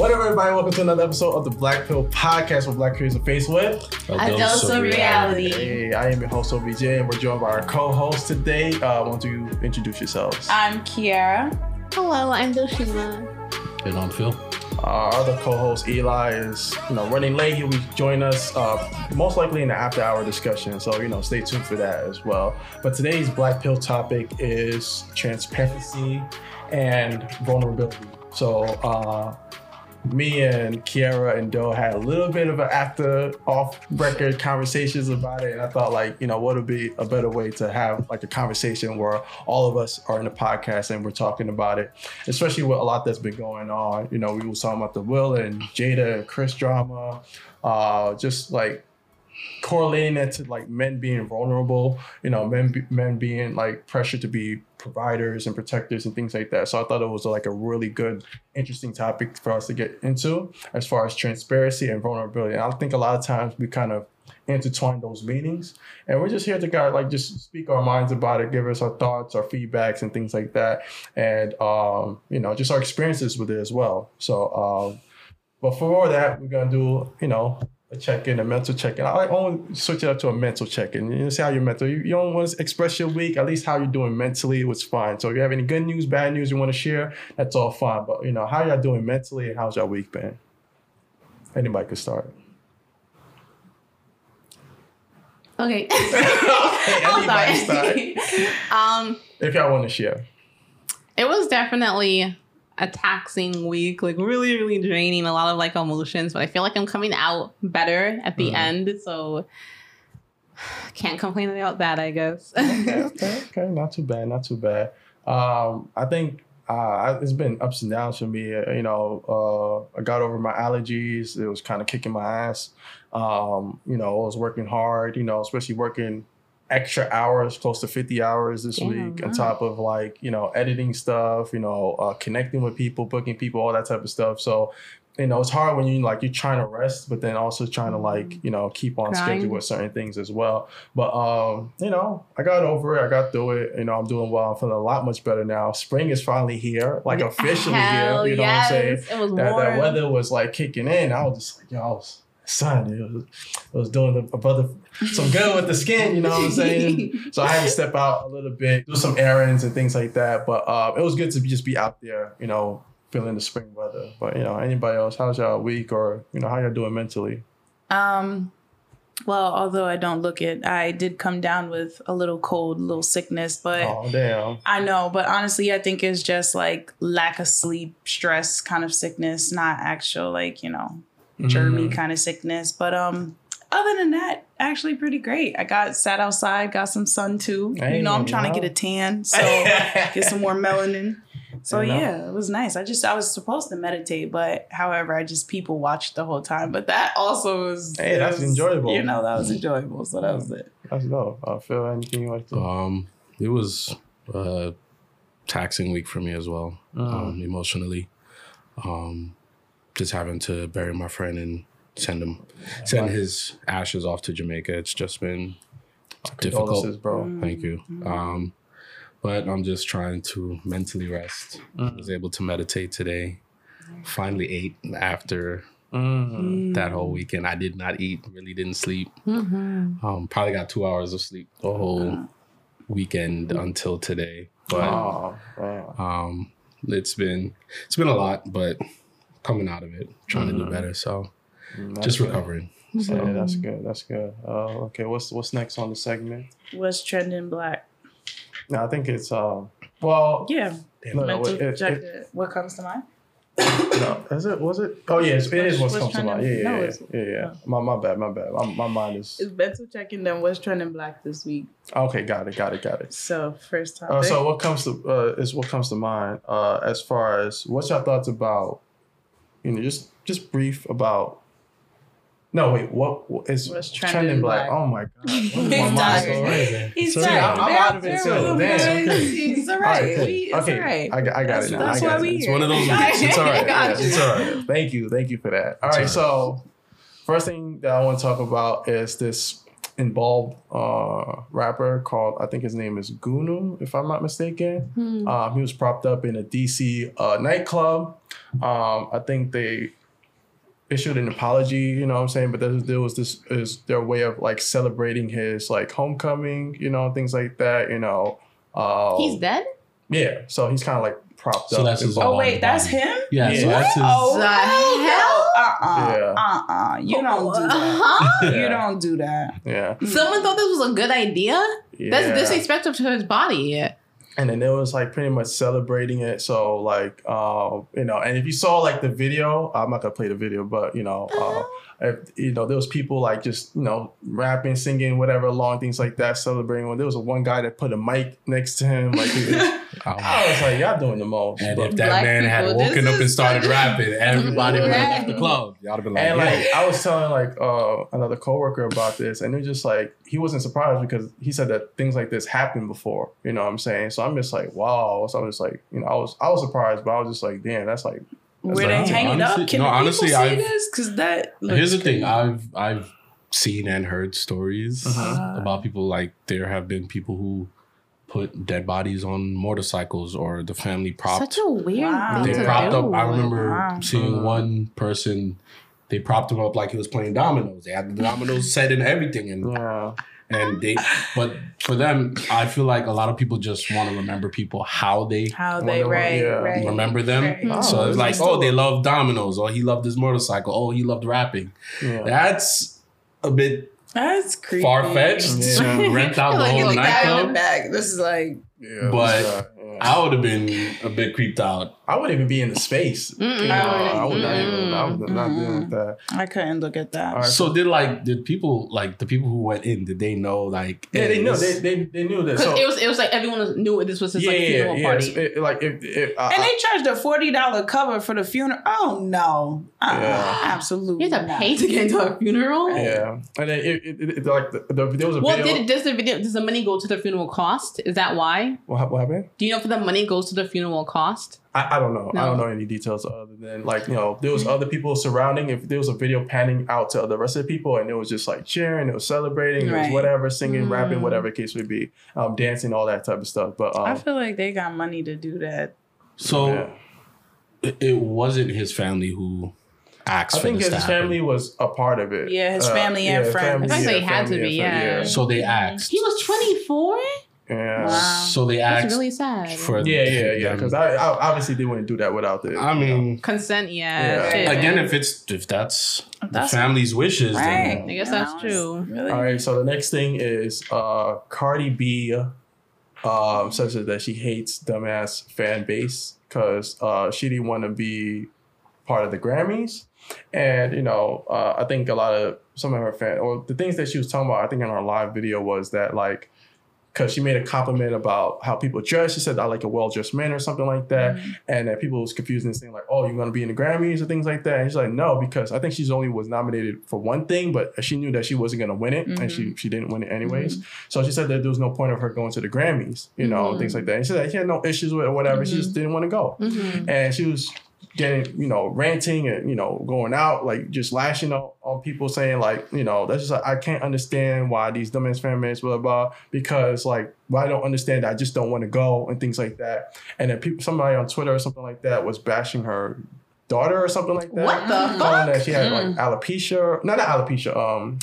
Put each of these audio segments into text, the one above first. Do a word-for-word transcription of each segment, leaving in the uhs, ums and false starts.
What up, everybody? Welcome to another episode of The Black Pill Podcast, where Black creators are faced with a dose of reality. Hey, I am your host, Obi Jay, and we're joined by our co-host today. Uh, why don't you introduce yourselves? I'm Kiara. Hello, I'm Doshima. And I'm Phil. Our other co-host, Eli, is you know running late. He will join us uh, most likely in the after-hour discussion, so you know stay tuned for that as well. But today's Black Pill topic is transparency and vulnerability. So uh, me and Kiara and Doe had a little bit of an after off-record conversations about it, and I thought like, you know, what would be a better way to have like a conversation where all of us are in the podcast and we're talking about it, especially with a lot that's been going on. You know, we were talking about the Will and Jada and Chris drama, uh, just like correlating that to like men being vulnerable, you know, men be, men being like pressured to be providers and protectors and things like that. So I thought it was like a really good, interesting topic for us to get into as far as transparency and vulnerability. And I think a lot of times we kind of intertwine those meanings, and we're just here to kind of like just speak our minds about it, give us our thoughts, our feedbacks and things like that. And, um, you know, just our experiences with it as well. So, um, but for that, we're going to do, you know, a check-in, a mental check-in. I always switch it up to a mental check-in. You know, see how you're mental. You, you don't want to express your week, at least how you're doing mentally, it's fine. So if you have any good news, bad news you want to share, that's all fine. But, you know, how y'all doing mentally and how's y'all week been? Anybody could start. Okay. Okay, anybody start. um, if y'all want to share. It was definitely a taxing week, like really, really draining, a lot of like emotions, but I feel like I'm coming out better at the mm-hmm. end, so can't complain about that, I guess. okay, okay, okay, not too bad, not too bad. Um, I think uh, it's been ups and downs for me. You know, uh, I got over my allergies. It was kind of kicking my ass. Um, you know, I was working hard, you know, especially working extra hours, close to fifty hours this Damn, week, wow. on top of like, you know, editing stuff, you know, uh, connecting with people, booking people, all that type of stuff. So, you know, it's hard when you like, you're trying to rest, but then also trying to like, you know, keep on Crying. schedule with certain things as well. But, um, you know, I got over it. I got through it. You know, I'm doing well. I'm feeling a lot much better now. Spring is finally here, like officially Hell here. You know yes. what I'm saying? It was that, warm. That weather was like kicking in. I was just like, yo, I was son, it was, it was doing a brother some good with the skin, you know what I'm saying? So I had to step out a little bit, do some errands and things like that. But uh, it was good to be, just be out there, you know, feeling the spring weather. But, you know, anybody else, how's y'all week or, you know, how y'all doing mentally? Um, well, although I don't look it, I did come down with a little cold, a little sickness. But oh, damn. I know. But honestly, I think it's just like lack of sleep, stress kind of sickness, not actual like, you know, germy mm-hmm. kind of sickness. But um other than that, actually pretty great. I got sat outside, got some sun too. Hey, you know, I'm trying no. to get a tan, so get some more melanin. So enough. Yeah, it was nice. I just I was supposed to meditate, but however, I just people watched the whole time. But that also was hey, that's was, enjoyable. You know, that was enjoyable. So that was it. That's dope. Uh, Phil, anything you like to? Um, it was a taxing week for me as well, oh. um, emotionally. Um. Just having to bury my friend and send him, send his ashes off to Jamaica. It's just been difficult, bro. Thank you. Um, but I'm just trying to mentally rest. Mm. I was able to meditate today. Finally ate after mm. that whole weekend. I did not eat. Really didn't sleep. Mm-hmm. Um, probably got two hours of sleep the whole weekend until today. But oh, wow. um, it's been it's been a lot, but coming out of it, trying mm-hmm. to do better. So that's just recovering. Good. So. Yeah, that's good. That's good. Uh, okay, what's what's next on the segment? What's trending black? No, I think it's, uh, well. Yeah. No, no, it, it, it, what comes to mind? No, is it, was it? Oh, yes, yeah, it is what's, what's comes to mind. Yeah, yeah, no, yeah, yeah, yeah. No. My, my bad, my bad. My, my mind is. It's mental checking then what's trending black this week. Okay, got it, got it, got it. So first topic. Uh, so what comes to, uh, is what comes to mind uh, as far as, what's your thoughts about, you know, just just brief about. No, wait. What, what is what's trending, trending black? black? Oh my god! He's tired. He's tired. I'm, I'm out of it too. Damn. He's alright. Okay, we, it's okay. Right. I got. I got that's, it now. That's I got why it. It's one of those. Weeks. It's alright. Yeah, it's alright. Thank you. Thank you for that. All right. So, first thing that I want to talk about is this involved uh, rapper called, I think his name is Guno, if I'm not mistaken. Hmm. Um, he was propped up in a D C uh, nightclub. Um, I think they issued an apology, you know what I'm saying? But there, there was this, is their way of like celebrating his like homecoming, you know, things like that, you know. Um, he's dead? Yeah. So he's kind of like propped so up. That's his oh, wait, that's him? Yeah. yeah. So that's his- oh, the hell? Uh-uh, yeah. uh-uh. You don't do that. Uh-huh? You don't do that. Yeah. Someone thought this was a good idea? Yeah. That's disrespectful to his body. And then it was like pretty much celebrating it. So like, uh, you know, and if you saw like the video, I'm not going to play the video, but you know, uh-huh. uh, if, you know, there was people like just, you know, rapping, singing, whatever, along things like that, celebrating. When there was one guy that put a mic next to him, like he was, oh, I was like, y'all doing the most. And but if that Black man people, had woken up and started rapping, everybody would have left the club. Y'all would have been like, and yeah. like, I was telling like uh, another coworker about this, and they're just like, he wasn't surprised because he said that things like this happened before. You know what I'm saying? So I'm just like, wow. So I'm just like, you know, I was I was surprised, but I was just like, damn, that's like. That's Were like, they hanging honestly, up? Can no, people honestly, see I've, this? Because that. Here's the thing. I've I've seen and heard stories uh-huh. about people like there have been people who. Put dead bodies on motorcycles, or the family propped. Such a weird wow. thing. They propped up. I remember wow. seeing one person. They propped him up like he was playing dominoes. They had the dominoes set and everything, and wow. and they. But for them, I feel like a lot of people just want to remember people how they how they right, yeah. right. remember them. Right. Oh, so it's like, oh, they love dominoes. Oh, he loved his motorcycle. Oh, he loved rapping. Yeah. That's a bit. That's creepy. Far-fetched yeah. to rent out like, the whole like nightclub. Back. This is like... Yeah, but uh, yeah. I would have been a bit creeped out. I wouldn't even be in the space. You know, I would not even... I would not deal with that. I couldn't look at that. Right, so, so did like... Did people... Like the people who went in, did they know like... Yeah, they knew. They they, they knew that. Because so, it, was, it was like everyone knew this was his yeah, like, funeral yeah, party. Yeah, it, like, if, if, uh, and they charged a forty dollars cover for the funeral. Oh, no. Uh, yeah. Absolutely. You have to pay to get into a funeral? Yeah. And then it, it, it, it, like the, the, there was a well, video... Well, does, does the money go to the funeral cost? Is that why? What happened? Do you know if the money goes to the funeral cost? I, I don't know. No. I don't know any details other than like, you know, there was other people surrounding. If there was a video panning out to the rest of the people and it was just like cheering, it was celebrating, right. it was whatever, singing, mm. rapping, whatever the case would be, um, dancing, all that type of stuff. But um, I feel like they got money to do that. So yeah. it wasn't his family who... I think his happen. family was a part of it. Yeah, his family uh, and yeah, friends. I think they had to be. Yeah. yeah. So they asked. He was twenty-four. Yeah. Wow. So they asked. That's really sad. For yeah, yeah, yeah. Because I, I obviously they wouldn't do that without the. I mean, know. consent. Yeah. yeah. Again, if it's if that's, if that's the family's wishes, right. then I guess that's no, true. Really? All right. So the next thing is uh, Cardi B, um, says that she hates dumbass fan base because uh, she didn't want to be part of the Grammys. And, you know, uh, I think a lot of some of her fans, or the things that she was talking about, I think in her live video was that, like, because she made a compliment about how people dress. She said, I like a well-dressed man or something like that. Mm-hmm. And that people was confused and saying, like, oh, you're going to be in the Grammys or things like that. And she's like, no, because I think she's only was nominated for one thing, but she knew that she wasn't going to win it. Mm-hmm. And she, she didn't win it anyways. Mm-hmm. So she said that there was no point of her going to the Grammys, you know, mm-hmm. things like that. And she said that she had no issues with it or whatever. Mm-hmm. She just didn't want to go. Mm-hmm. And she was... getting, you know, ranting and, you know, going out, like just lashing out on people saying like, you know, that's just, I can't understand why these dumbass fan base, blah, blah, blah, because like, well, I don't understand, I just don't want to go and things like that. And then people, somebody on Twitter or something like that was bashing her daughter or something like that. What the fuck? Calling that she had like alopecia, no, not alopecia, um,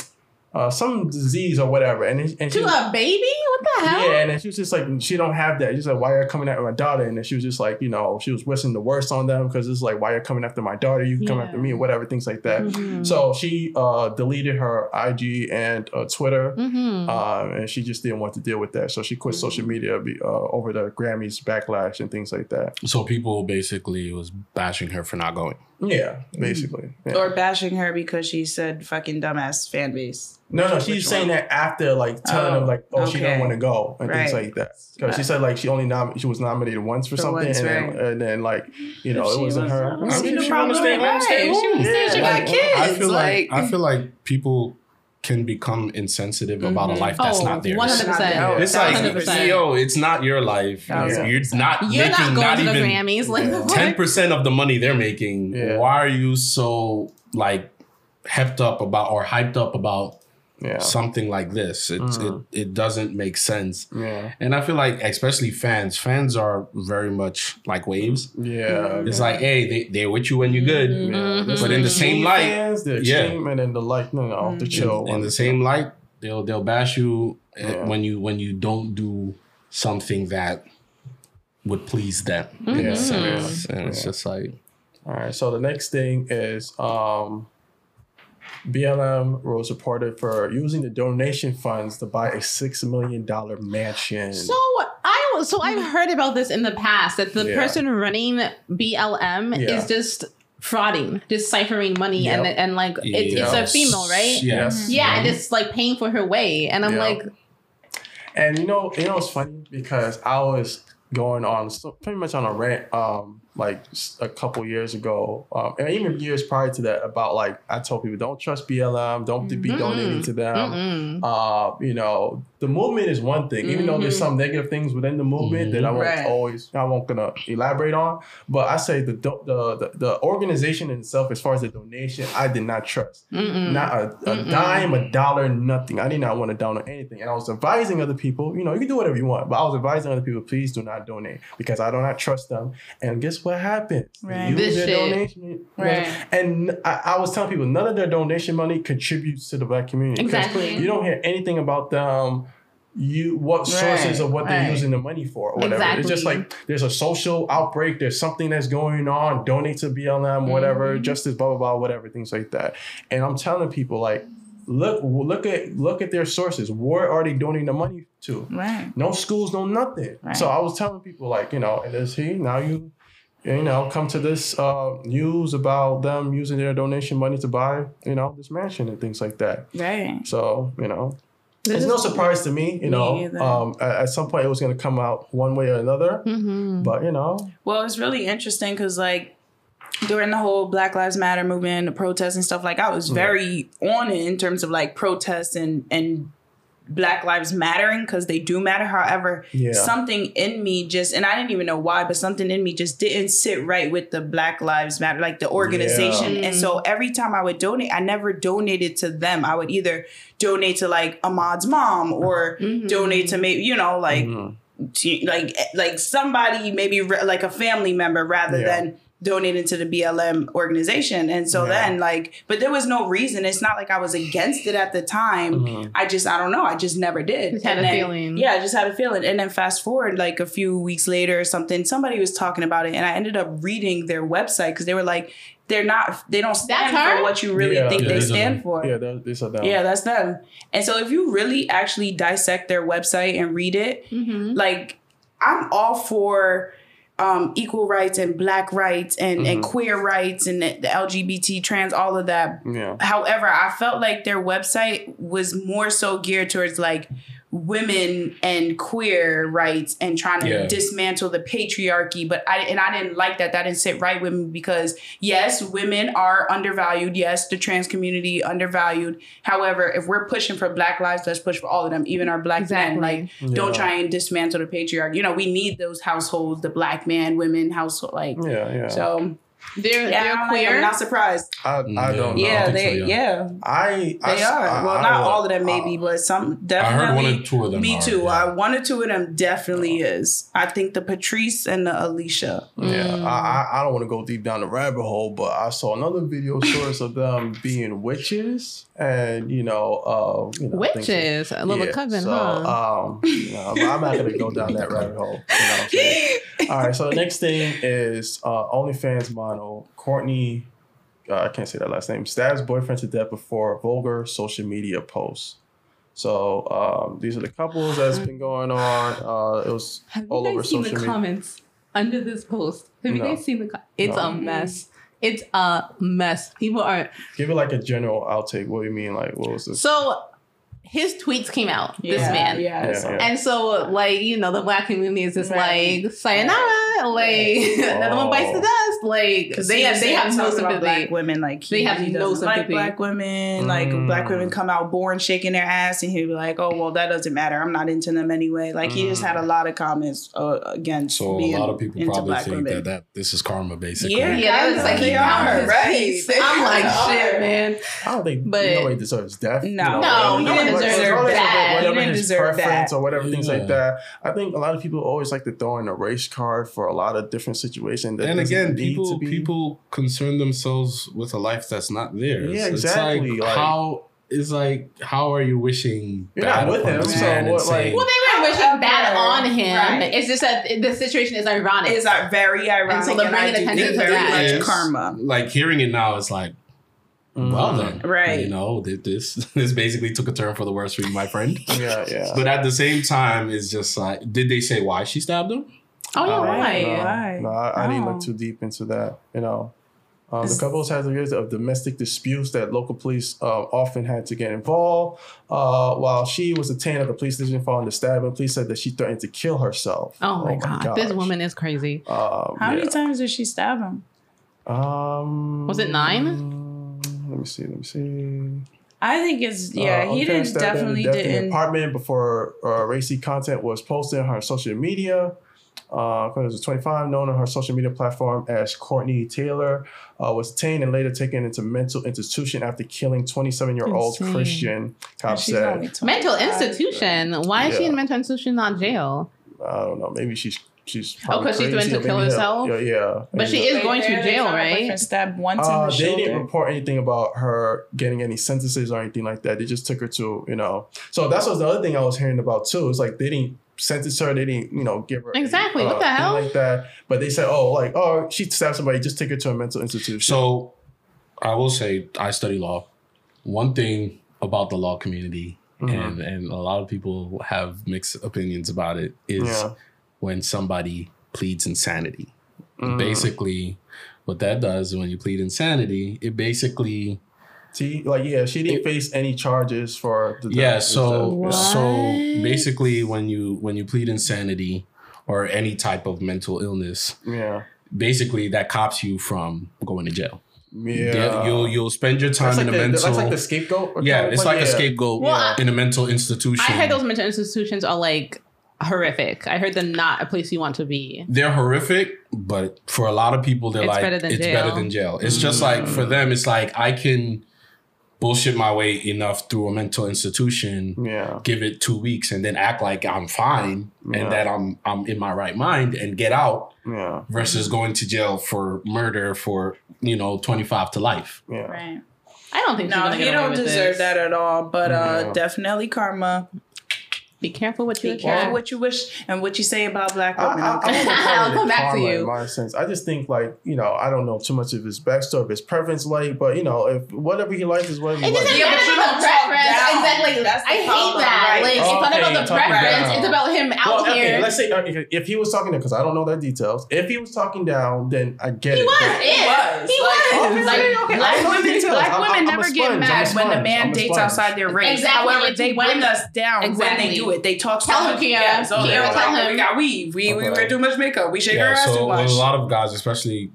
Uh, some disease or whatever, and, and she to was, a baby, what the hell? Yeah, and then she was just like, she don't have that. She's like, why are you coming at my daughter? And then she was just like, you know, she was wishing the worst on them because it's like, why you're coming after my daughter? You can yeah. come after me, or whatever, things like that. Mm-hmm. So she uh, deleted her I G and uh, Twitter, mm-hmm. um, and she just didn't want to deal with that. So she quit mm-hmm. social media uh, over the Grammys backlash and things like that. So people basically was bashing her for not going. Yeah, basically. Yeah. Or bashing her because she said fucking dumbass fan base. No, no, she's saying that after like telling oh, them like, oh, okay. she don't want to go and right. things like that. Because she said like she only nom- she was nominated once for, for something, once, and, right. then, and then like you know if it wasn't was her. I mean, she wanted to stay home. She was she got kids. I feel like, like I feel like people can become insensitive mm-hmm. about a life that's oh, not theirs. one hundred percent It's like, one hundred percent yo, it's not your life. Yeah. You're not You're making not, going not to even the Grammys, like, yeah. ten percent of the money they're making. Yeah. Why are you so like, heft up about or hyped up about yeah. something like this. It, mm. it it doesn't make sense. Yeah. And I feel like, especially fans, fans are very much like waves. Yeah. It's yeah. like, hey, they, they're with you when you're good. Mm-hmm. But in the same light. Fans, the yeah. and the light, no, no, the chill. In, in the same light, they'll they'll bash you yeah. when you when you don't do something that would please them. Mm-hmm. Yeah. So, yeah. And it's just like... All right, so the next thing is um, B L M was reported for using the donation funds to buy a six million dollar mansion. So I so I've heard about this in the past that the yeah. person running B L M yeah. is just frauding, just ciphering money, yep. and and like it, yes. it's a female, right? Yes. Yeah, mm-hmm. and it's like paying for her way, and I'm yep. like, and you know, you know, it's funny because I was going on so pretty much on a rant. Um, like a couple years ago, um, and even years prior to that, about like, I told people, don't trust B L M, don't mm-hmm. be donating to them. Mm-hmm. Uh, you know, the movement is one thing, mm-hmm. even though there's some negative things within the movement mm-hmm. that I won't right. always, I won't gonna elaborate on, but I say the, do- the the the organization itself, as far as the donation, I did not trust. Mm-mm. Not a, a Mm-mm. dime, a dollar, nothing. I did not want to donate anything. And I was advising other people, you know, you can do whatever you want, but I was advising other people, please do not donate because I do not trust them. And guess what? What happened? Right. This shit. Donation, right. And I, I was telling people none of their donation money contributes to the Black community. Exactly. You don't hear anything about them. You what right. sources of what right. they're using the money for or whatever. Exactly. It's just like there's a social outbreak. There's something that's going on. Donate to B L M, whatever. Mm-hmm. Justice, blah blah blah, whatever, things like that. And I'm telling people like. Look! Look at look at their sources. Where are they donating the money to? Right. No schools, no nothing. Right. So I was telling people like, you know, and is he now you, you know, come to this uh, news about them using their donation money to buy, you know, this mansion and things like that. Right. So you know, this it's no surprise to me. You know, me um, at, at some point it was going to come out one way or another. Mm-hmm. But you know, well, it's really interesting because like. During the whole Black Lives Matter movement, the protests and stuff, like I was very yeah. on it in terms of like protests and, and Black Lives Mattering because they do matter. However, yeah. something in me just, and I didn't even know why, but something in me just didn't sit right with the Black Lives Matter, like the organization. Yeah. And so every time I would donate, I never donated to them. I would either donate to like Ahmad's mom or mm-hmm. donate to maybe, you know, like, mm-hmm. like, like somebody, maybe re- like a family member rather yeah. than donated to the B L M organization. And so yeah. then like, but there was no reason. It's not like I was against it at the time. Mm-hmm. I just, I don't know. I just never did. Just had and a then, feeling. Yeah, I just had a feeling. And then fast forward like a few weeks later or something, somebody was talking about it and I ended up reading their website because they were like, they're not, they don't stand for what you really yeah, think yeah, they stand a, for. Yeah, they said that. Yeah, that's them. And so if you really actually dissect their website and read it, mm-hmm. like I'm all for... Um, equal rights and black rights and, mm-hmm. and queer rights and the, the L G B T, trans, all of that. Yeah. However, I felt like their website was more so geared towards like women and queer rights and trying to yeah. dismantle the patriarchy. But I and I didn't like that. That didn't sit right with me because yes, women are undervalued. Yes, the trans community undervalued. However, if we're pushing for black lives, let's push for all of them, even our black exactly. men. Like yeah. don't try and dismantle the patriarchy. You know, we need those households, the black man, women household. Like yeah, yeah. So they're yeah, they're queer. I'm not surprised. I, I don't know. Yeah, they so, yeah. yeah. I they I, are. I, well, I, not I, all of them maybe, I, but some definitely. I heard one or two of them. Me are, too. Yeah. I one or two of them definitely yeah. is. I think the Patrice and the Alicia. Yeah, mm. I I don't want to go deep down the rabbit hole, but I saw another video source of them being witches and you know, uh, you know witches, so. A little yeah. coven, so, huh? Um, you know, I'm not gonna go down that rabbit hole. You know what I'm saying? All right. So the next thing is uh, OnlyFans model. Courtney, uh, I can't say that last name, stabs boyfriend to death before vulgar social media posts. So um, these are the couples that's been going on. Uh, it was have all over social media. Have you guys seen the media. Comments under this post? Have no. you guys seen the? Com- it's no. a mess. It's a mess. People are. Give it like a general outtake. What do you mean? Like what was this? So his tweets came out, yeah, this man. Yeah, yeah. And so, like, you know, the black community is just right. like, sayonara, right. like, right. another oh. one bites the dust. Like, they have, they have no sympathy. Black women, like, he, they have he no sympathy. Like black women, mm. like, black women come out born shaking their ass, and he'll be like, oh, well, that doesn't matter. I'm not into them anyway. Like, mm. he just had a lot of comments uh, against so being into black women. So a lot of people probably think women. that that this is karma, basically. Yeah, yeah. It's like, he are, right? I'm like, shit, man. I don't think, but, you know, he deserves death. No, you know, no, you know, didn't deserve that. Whatever, whatever his preference that. or whatever, yeah. things like that. I think a lot of people always like to throw in a race card for a lot of different situations. That and again, people people concern themselves with a life that's not theirs. Yeah, exactly. It's like, like, how is like how are you wishing you're bad not with him? So what, like, well, they were wishing bad on him. Right. It's just that the situation is ironic. It's like very ironic. And so they're bringing attention to that. Karma. Like, hearing it now is like, well then, right? You know, this this basically took a turn for the worse for you, my friend. Yeah, yeah. But at the same time, it's just like, did they say why she stabbed him? Oh, yeah, uh, why? No, why? No, I, I oh. didn't look too deep into that. You know, um, the couple has years of domestic disputes that local police uh, often had to get involved. Uh, while she was detained at the police station following the stabbing, police said that she threatened to kill herself. Oh, oh my god, gosh. This woman is crazy. Um, How yeah. many times did she stab him? Um, was it nine? Let me see. Let me see. I think it's, yeah, uh, he didn't definitely didn't. apartment before uh, racy content was posted on her social media. Uh, when it was twenty-five, known on her social media platform as Courtney Taylor, uh, was detained and later taken into mental institution after killing twenty-seven-year-old Christian Cop said. Mental institution? Why yeah. is she in mental institution, not jail? I don't know. Maybe she's. She's oh, because she threatened to kill herself? Yeah, yeah. But she is going to jail, right? Stabbed once in her shoulder. They didn't report anything about her getting any sentences or anything like that. They just took her to, you know. So that's what's the other thing I was hearing about, too. It's like they didn't sentence her. They didn't, you know, give her. Exactly. Any, uh, what the hell? Like that. But they said, oh, like, oh, she stabbed somebody. Just take her to a mental institution. So I will say, I study law. One thing about the law community, mm-hmm. and, and a lot of people have mixed opinions about it, is... Yeah. When somebody pleads insanity. Mm. Basically, what that does when you plead insanity, it basically... See, like, yeah, she didn't it, face any charges for... the Yeah, so so basically when you when you plead insanity or any type of mental illness, yeah, basically that cops you from going to jail. Yeah, you'll you'll spend your time like in a the, mental. That's like the scapegoat? Or yeah, it's like yeah. a scapegoat well, in a mental institution. I heard those mental institutions are like... horrific. I heard they're not a place you want to be. They're horrific, but for a lot of people, they're it's like, better than it's jail. better than jail. It's mm. just like, for them, it's like, I can bullshit my way enough through a mental institution, yeah. give it two weeks, and then act like I'm fine yeah. and that I'm I'm in my right mind and get out yeah. versus going to jail for murder for, you know, twenty-five to life. Yeah. Right. I don't think no, you don't deserve this. that at all, but uh, yeah. definitely karma. Be careful what you, be careful what you wish and what you say about black women. I, I, I I'll come back to you. In my sense, I just think, like, you know, I don't know too much of his backstory, of his preference, like, but you know, if whatever he likes is whatever he likes. It's not about the preference. Exactly. That's the I problem, hate that. Right? Like, okay, it's not about the preference. Down. It's about him out well, here. Okay, let's say okay, if he was talking down, because I don't know the details. If he was talking down, then I get he it. Was, he was. He was. Like, okay, okay, black women, black women never get mad when the man dates outside their race. However, they bring us down when they do. It. They talk to him. Yeah, so yeah, yeah. Tell him. We got weave. We we, okay. we wear too much makeup. We shake yeah, our ass so too much. A lot of guys, especially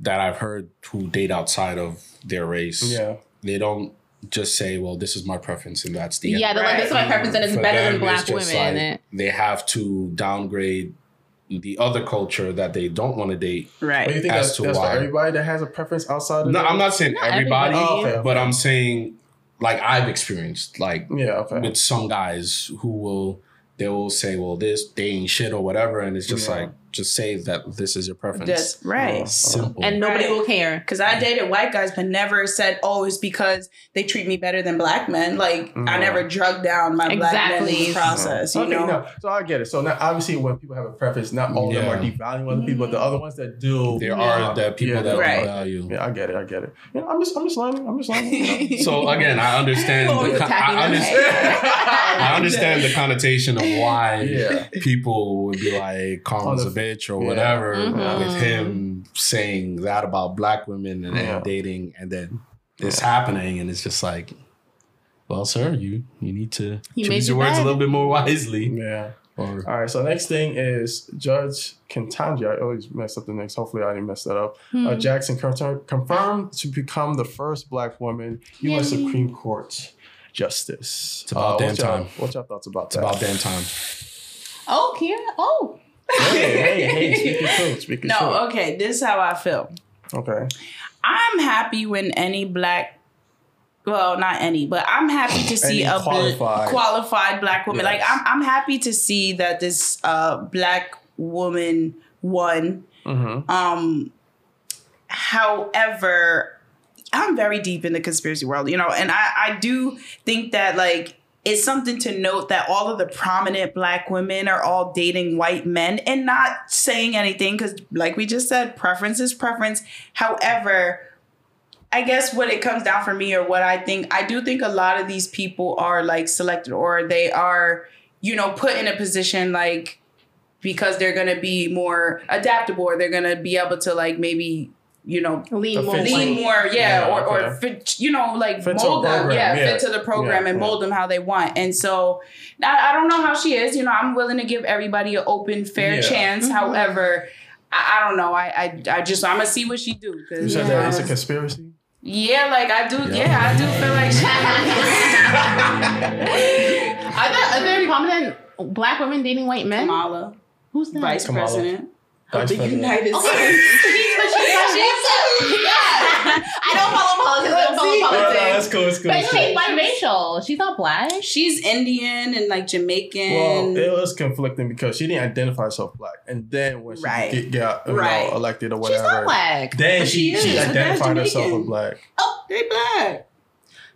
that I've heard who date outside of their race, yeah. they don't just say, "Well, this is my preference and that's the end." Yeah, they're right. like, "This is my preference and it's For better them, than black women." Like, they have to downgrade the other culture that they don't want to date. Right. But you think as that's, to that's why for everybody that has a preference outside? of No, I'm not saying not everybody, everybody. Oh, okay. but I'm saying. Like, I've experienced, like, yeah, okay. with some guys who will, they will say, well, this, they ain't shit or whatever. And it's just yeah. like, just say that this is your preference. That's right. Yeah. Simple. And nobody right. will care. Because I dated white guys, but never said, oh, it's because they treat me better than black men. Like, mm-hmm. I never drug down my exactly. black men process, mm-hmm. you okay, know? No. So I get it. So now, obviously, when people have a preference, not all yeah. of them are devaluing other mm-hmm. people, but the other ones that do. There yeah. are the people yeah, that right. devalue. Yeah, I get it. I get it. You know, I'm just, I'm just learning. I'm just learning. So again, I understand, the con- I, understand I understand the connotation of why yeah. people would be like, Karma's a bitch. Or whatever, yeah. mm-hmm. with him saying that about black women and yeah. dating, and then it's happening, and it's just like, well, sir, you you need to you choose your words bad. a little bit more wisely. Yeah. Or, all right. So next thing is Judge Kintanji. I always mess up the names. Hopefully, I didn't mess that up. Hmm. Uh, Jackson Carter confirmed to become the first Black woman U S Yay. Supreme Court justice. It's about uh, damn time. What's your thoughts about it's that? It's about damn time. Oh, Kiara. Oh. Hey, hey, hey. Speak your truth. Speak your No, short. Okay. This is how I feel. Okay. I'm happy when any Black. Well, not any, but I'm happy to see a qualified. Bl- qualified Black woman. Yes. Like, I'm I'm happy to see that this uh, Black woman won. Mm-hmm. Um, however, I'm very deep in the conspiracy world, you know, and I, I do think that, like, it's something to note that all of the prominent Black women are all dating white men and not saying anything because, like we just said, preference is preference. However, I guess what it comes down for me or what I think, I do think a lot of these people are like selected or they are, you know, put in a position like because they're going to be more adaptable or they're going to be able to like maybe, you know, lean more, lean more, yeah, yeah, or, okay. or fit, you know, like fit mold them, yeah, yeah, fit to the program yeah, and yeah. mold them how they want. And so I, I don't know how she is, you know, I'm willing to give everybody an open, fair yeah. chance. Mm-hmm. However, I, I don't know. I, I, I just, I'm going to see what she do. You said that it's a conspiracy? Yeah, like I do. Yeah, yeah I do feel like she. Are there are there prominent Black women dating white men? Kamala, who's that? Vice Kamala. President Vice of the President. United States. Okay. Yeah, I don't follow politics. I don't follow politics. No, no, that's cool. It's cool. But she's biracial. She's not Black. She's Indian and like Jamaican. Well, it was conflicting because she didn't identify herself Black, and then when she right. get, got you right. know, elected or whatever, she's not Black. Then she, she, she identified herself as Black. Oh, they Black.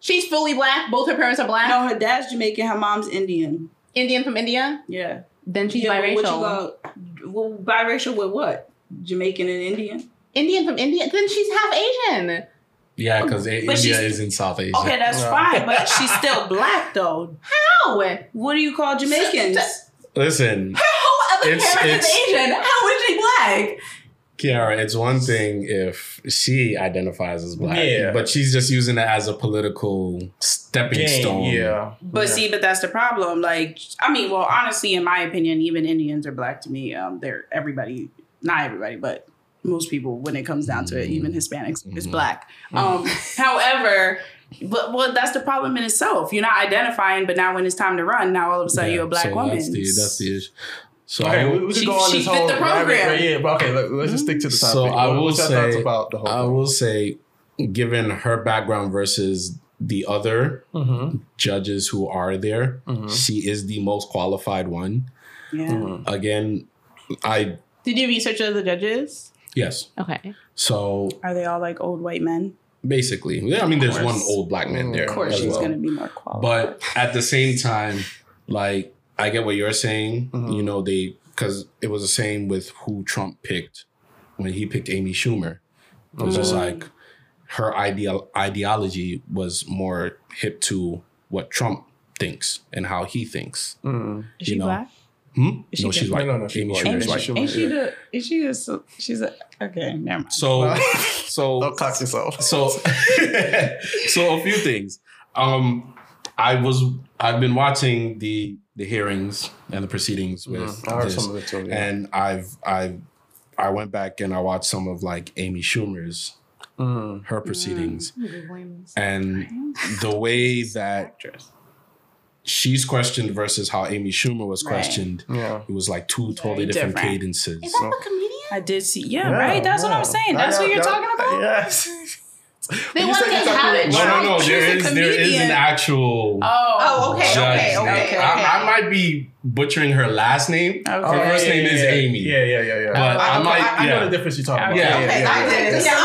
She's fully Black. Both her parents are Black. No, her dad's Jamaican. Her mom's Indian. Indian from India. Yeah. Then she's yeah, biracial. Well, biracial with what? Jamaican and Indian. Indian from India? Then she's half Asian. Yeah, because India is in South Asia. Okay, that's yeah. fine, but she's still Black, though. How? What do you call Jamaicans? Listen. Her whole other parent is Asian. How is she Black? Kiara, it's one thing if she identifies as Black, yeah. but she's just using it as a political stepping Dang, stone. Yeah. But yeah. see, but that's the problem. Like, I mean, well, honestly, in my opinion, even Indians are Black to me. Um, they're everybody, not everybody, but most people when it comes down to it, even Hispanics, mm-hmm. is Black. Um, mm-hmm. However, but well, that's the problem in itself. You're not identifying, but now when it's time to run, now all of a sudden yeah, you're a Black so woman. That's the, that's the issue. So okay, I, we, we she, go on she this fit whole, the program. Right, yeah, but okay, let, let's just stick to the topic. So what, I will say, about the whole I thing? will say, given her background versus the other mm-hmm. judges who are there, mm-hmm. she is the most qualified one. Yeah. Mm-hmm. Again, I did you research the judges? Yes. Okay. So are they all like old white men? Basically, yeah. I mean, there's one old Black man there. Of course, she's well. going to be more qualified. But at the same time, like. I get what you're saying, mm-hmm. you know, they, because it was the same with who Trump picked when he picked Amy Schumer. It was mm-hmm. just like her ideal ideology was more hip to what Trump thinks and how he thinks. Mm-hmm. Is you she know? Black? Hmm? Is she no, she's white. No, no, she's Amy Schumer is white. Ain't she the, is she the, she's a, okay, never mind. So, so. Don't cock yourself. So, so a few things. Um, I was, I've been watching the, the hearings and the proceedings with mm, I heard some of it too, yeah. and I've I I went back and I watched some of like Amy Schumer's mm. her proceedings mm. and the way that she's questioned versus how Amy Schumer was questioned right. yeah. it was like two totally different, different cadences. Is that a comedian? I did see yeah, yeah right that's yeah. what I'm saying that's what you're talking about yes. They want to have No, no, no. There is, there is an actual. Oh, oh okay, judge okay, okay, okay, okay. I, I might be butchering her last name. Okay. Her first yeah, name yeah, is yeah. Amy. Yeah, yeah, yeah, yeah. But I, I, I might. I, I yeah. know the difference you're talking about. Yeah, okay, yeah, yeah. I did. Yeah, I'm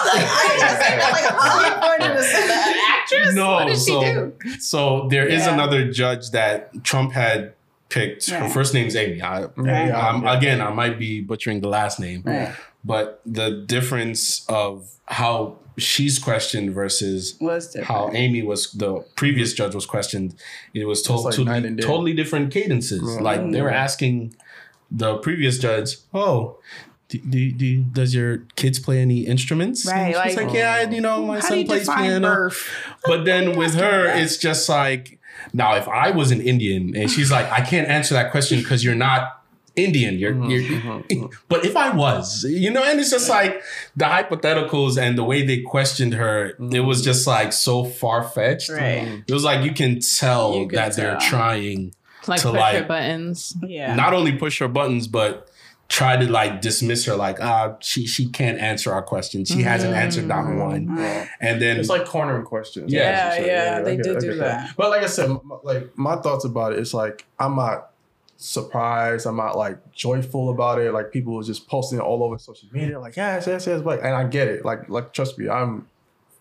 like, I just like, I'm like, an actress. No, what did she so do? so there is yeah. another judge that Trump had picked. Right. Her first name's Amy. I, right. I'm, again, I might be butchering the last name, right. but the difference of how she's questioned versus how Amy was, the previous judge was questioned. It was told like to totally different cadences. Mm-hmm. Like they were asking the previous judge, oh, do, do, do does your kids play any instruments? Right, like, like, yeah, you know, my son plays piano. Birth? But then with her, it's just like, now if I was an Indian and she's like, I can't answer that question because you're not Indian, you're, mm-hmm, you're mm-hmm. But if I was, you know, and it's just like the hypotheticals and the way they questioned her, mm-hmm, it was just like so far-fetched. Right. It was like you can tell you that tell. they're trying like to push like her buttons. Yeah. Not only push her buttons, but try to like dismiss her, like ah, she she can't answer our question. She mm-hmm. hasn't answered that one. Mm-hmm. And then it's like cornering questions. Yeah, yeah, yeah, yeah, yeah they okay, did okay, do okay. that. But like I said, my, like my thoughts about it is like I'm not surprised, I'm not like joyful about it. Like people was just posting it all over social media, like yes, yes, yes, black. And I get it. Like, like trust me, I'm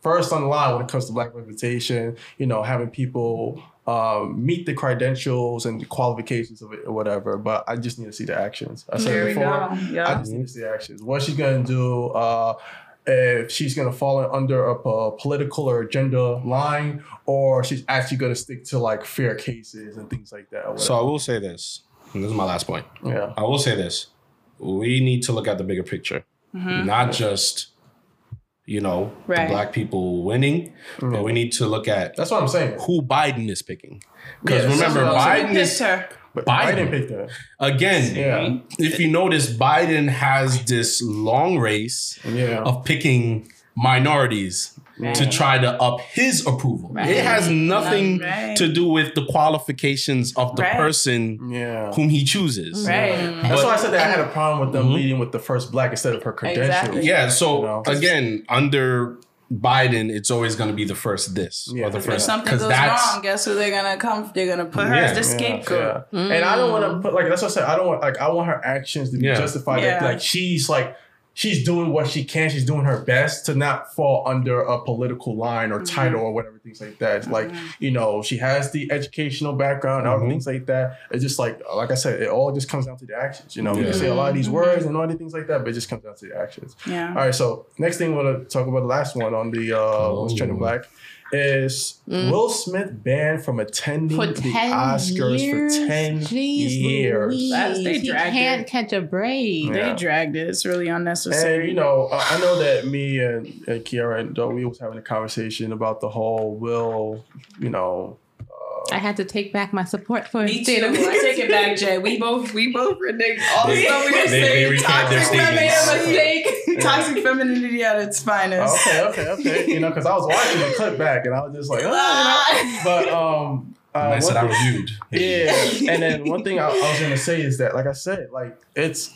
first on the line when it comes to black representation. You know, having people um, meet the credentials and the qualifications of it or whatever. But I just need to see the actions. I said before, yeah. I just need to see the actions. What she's gonna do? Uh, if she's gonna fall under a, a political or gender line, or she's actually gonna stick to like fair cases and things like that. So I will say this. And this is my last point. Yeah, I will say this. We need to look at the bigger picture. Mm-hmm. Not just, you know, right. the black people winning, mm-hmm. but we need to look at that's what I'm saying. Who Biden is picking. Because yes, remember, Biden is... Her. Biden, Biden picked her. Again, yeah. if you notice, Biden has this long race yeah. of picking minorities right. to try to up his approval. Right. It has nothing right. to do with the qualifications of the right. person yeah. whom he chooses. Right. But that's why I said that I had a problem with them mm-hmm. leading with the first black instead of her credentials. Exactly. Yeah, so you know? Again, under Biden, it's always going to be the first this yeah. or the first. If something goes wrong, guess who they're going to come? They're going to put her yeah, as the scapegoat. Yeah, yeah. Mm. And I don't want to put like that's what I said. I don't want like I want her actions to be yeah. justified. Yeah. That, like she's like she's doing what she can. She's doing her best to not fall under a political line or mm-hmm. title or whatever things like that. Mm-hmm. Like you know, she has the educational background and mm-hmm. things like that. It's just like like I said, it all just comes down to the actions. You know, yeah. we can say a lot of these words and all these things like that, but it just comes down to the actions. Yeah. All right. So next thing we're gonna talk about the last one on the uh, oh. what's trending black is mm. Will Smith banned from attending for the Oscars years? for ten Jeez years. That's, they he can't it. catch a break. Yeah. They dragged it. It's really unnecessary. And, you know, uh, I know that me and, and Kiara and Doe, we was having a conversation about the whole Will, you know. I had to take back my support for me too. I take it back, Jay. We both we both reneged all the stuff we were saying. Toxic femininity, toxic femininity at its finest. Okay, okay, okay. You know, because I was watching the clip back, and I was just like, oh, you know. But um, uh, I said I reviewed. Yeah, and then one thing I, I was gonna say is that, like I said, like it's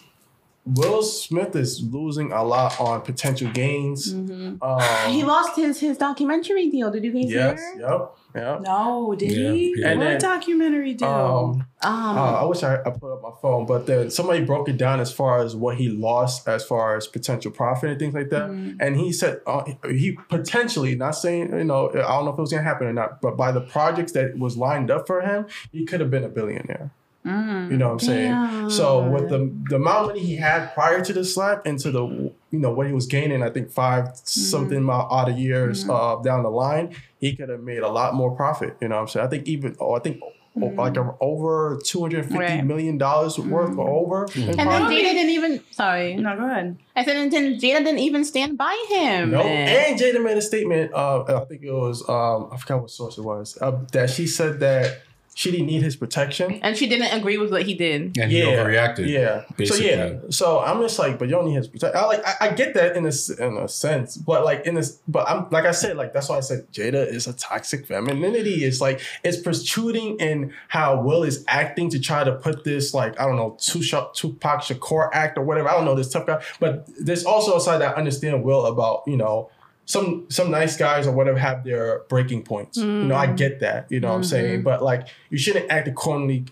Will Smith is losing a lot on potential gains. Mm-hmm. Um, he lost his his documentary deal. Did you guys yes, hear? Yep. Yeah. No, did yeah, he? Yeah. What then, documentary do? Um, um, uh, I wish I, I put up my phone, but then somebody broke it down as far as what he lost as far as potential profit and things like that. Mm-hmm. And he said uh, he potentially, not saying, you know, I don't know if it was going to happen or not, but by the projects that was lined up for him, he could have been a billionaire. Mm, you know what I'm saying? Yeah. So with the the amount of money he had prior to the slap and to the, you know, what he was gaining, I think five mm. something odd of years mm. uh, down the line, he could have made a lot more profit. You know what I'm saying? I think even, oh, I think mm. like over two hundred fifty right. million dollars worth mm. or over. Mm. And then Jada didn't even, sorry. No, go ahead. I said, and then Jada didn't even stand by him. No, nope. And Jada made a statement, uh, I think it was, um, I forgot what source it was, uh, that she said that she didn't need his protection. And she didn't agree with what he did. And yeah. he overreacted. Yeah. Basically. So, yeah. So, I'm just like, but you don't need his protection. I, like, I, I get that in a, in a sense. But, like, in this, but I'm, like I said, like, that's why I said Jada is a toxic femininity. It's like, it's protruding in how Will is acting to try to put this, like, I don't know, Tupac Shakur act or whatever. I don't know, this tough guy. But there's also a side that I understand Will about, you know, Some some nice guys or whatever have their breaking points. Mm. You know, I get that. You know mm-hmm. what I'm saying? But, like, you shouldn't act accordingly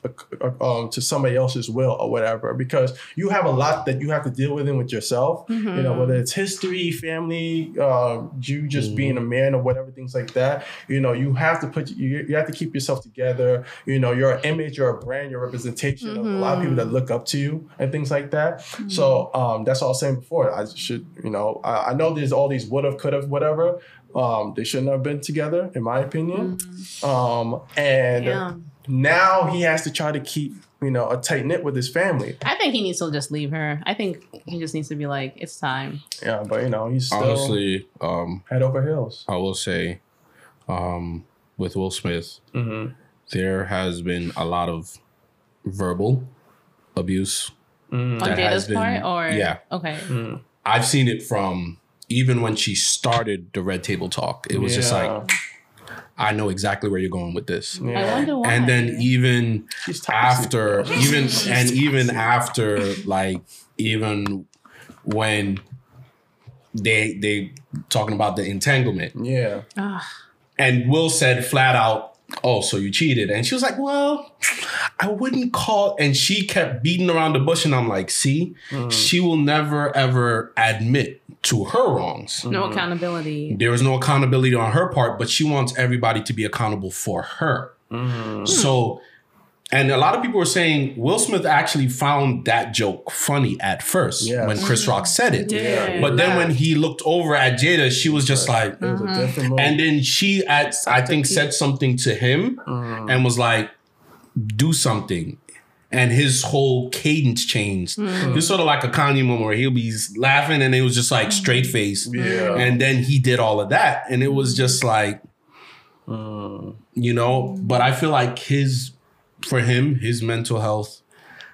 um, to somebody else's will or whatever because you have a lot that you have to deal with in with yourself. Mm-hmm. You know, whether it's history, family, uh, you just mm-hmm. being a man or whatever, things like that. You know, you have to put you, you have to keep yourself together. You know, your image, your brand, your representation mm-hmm. of a lot of people that look up to you and things like that. Mm-hmm. So um, that's all I was saying before. I should, you know, I, I know there's all these would have, could have, whatever. Um, they shouldn't have been together, in my opinion. Mm-hmm. Um, and yeah. now he has to try to keep, you know, a tight knit with his family. I think he needs to just leave her. I think he just needs to be like, it's time. Yeah, but you know, he's still honestly um, head over heels. I will say, um, with Will Smith, mm-hmm. there has been a lot of verbal abuse. Mm. On Jada's part, or yeah, okay. Mm. I've seen it from even when she started the Red Table Talk. It was yeah. just like, I know exactly where you're going with this. Yeah. I wonder why. And then even after, even and even after, like even when they they talking about the entanglement. Yeah. Ugh. And Will said flat out, oh, so you cheated. And she was like, well, I wouldn't call. And she kept beating around the bush. And I'm like, see, mm. she will never, ever admit to her wrongs. No mm. accountability. There is no accountability on her part, but she wants everybody to be accountable for her. Mm. So, and a lot of people were saying Will Smith actually found that joke funny at first yes. when Chris Rock said it. Yeah. But then yeah. when he looked over at Jada, she was just like, mm-hmm. and then she, at, I think, said something to him mm. and was like, do something. And his whole cadence changed. Mm. It's sort of like a Kanye moment where he'll be laughing and it was just like straight face. Yeah. And then he did all of that. And it was just like, mm. you know, but I feel like his... For him, his mental health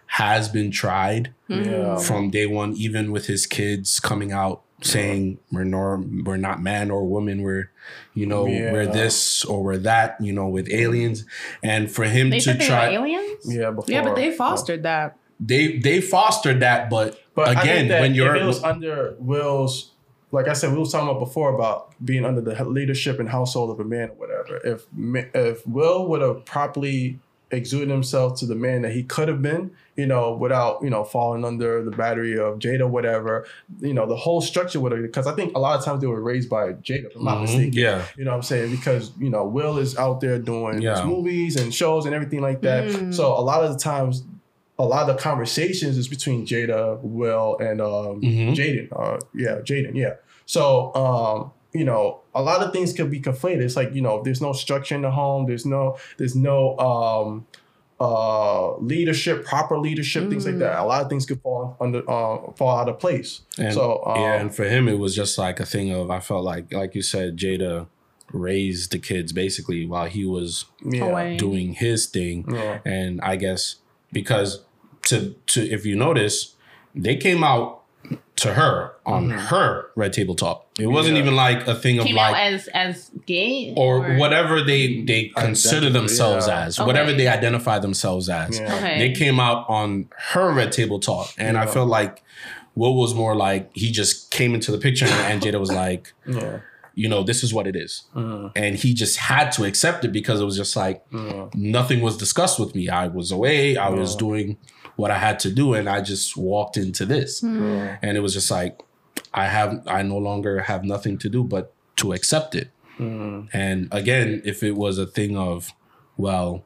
has been tried yeah. from day one, even with his kids coming out saying yeah. we're, norm, we're not man or woman, we're, you know, yeah. we're this or we're that, you know, with aliens. And for him they to said they try... They were aliens? Yeah, before, yeah, but they fostered well, that. They they fostered that, but, but again, that when you're... It was under Will's... Like I said, we were talking about before about being under the leadership and household of a man or whatever. If, if Will would have properly... exuding himself to the man that he could have been, you know, without, you know, falling under the battery of Jada, whatever, you know, the whole structure, whatever, because I think a lot of times they were raised by Jada, if I'm not mistaken. Yeah. You know what I'm saying? Because, you know, Will is out there doing yeah. movies and shows and everything like that. Mm. So a lot of the times, a lot of the conversations is between Jada, Will, and um, mm-hmm. Jaden. Uh, yeah, Jaden, yeah. So, um, you know, a lot of things could be conflated. It's like, you know, there's no structure in the home. There's no, there's no um, uh, leadership, proper leadership, mm. things like that. A lot of things could fall under, uh, fall out of place. And, so um, yeah, and for him, it was just like a thing of, I felt like, like you said, Jada raised the kids basically while he was yeah. doing his thing. Yeah. And I guess because to to if you notice, they came out to her on mm-hmm. her Red Table Talk. It wasn't yeah. even like a thing of came like out as as gay or, or whatever they they consider themselves yeah. as, okay. whatever they identify themselves as. Yeah. Okay. They came out on her Red Table Talk, and yeah. I felt like Will was more like he just came into the picture, and Jada was like, yeah. you know, this is what it is, mm. and he just had to accept it because it was just like mm. nothing was discussed with me. I was away. I yeah. was doing what I had to do, and I just walked into this. Mm. And it was just like, I have, I no longer have nothing to do but to accept it. Mm. And again, if it was a thing of, well,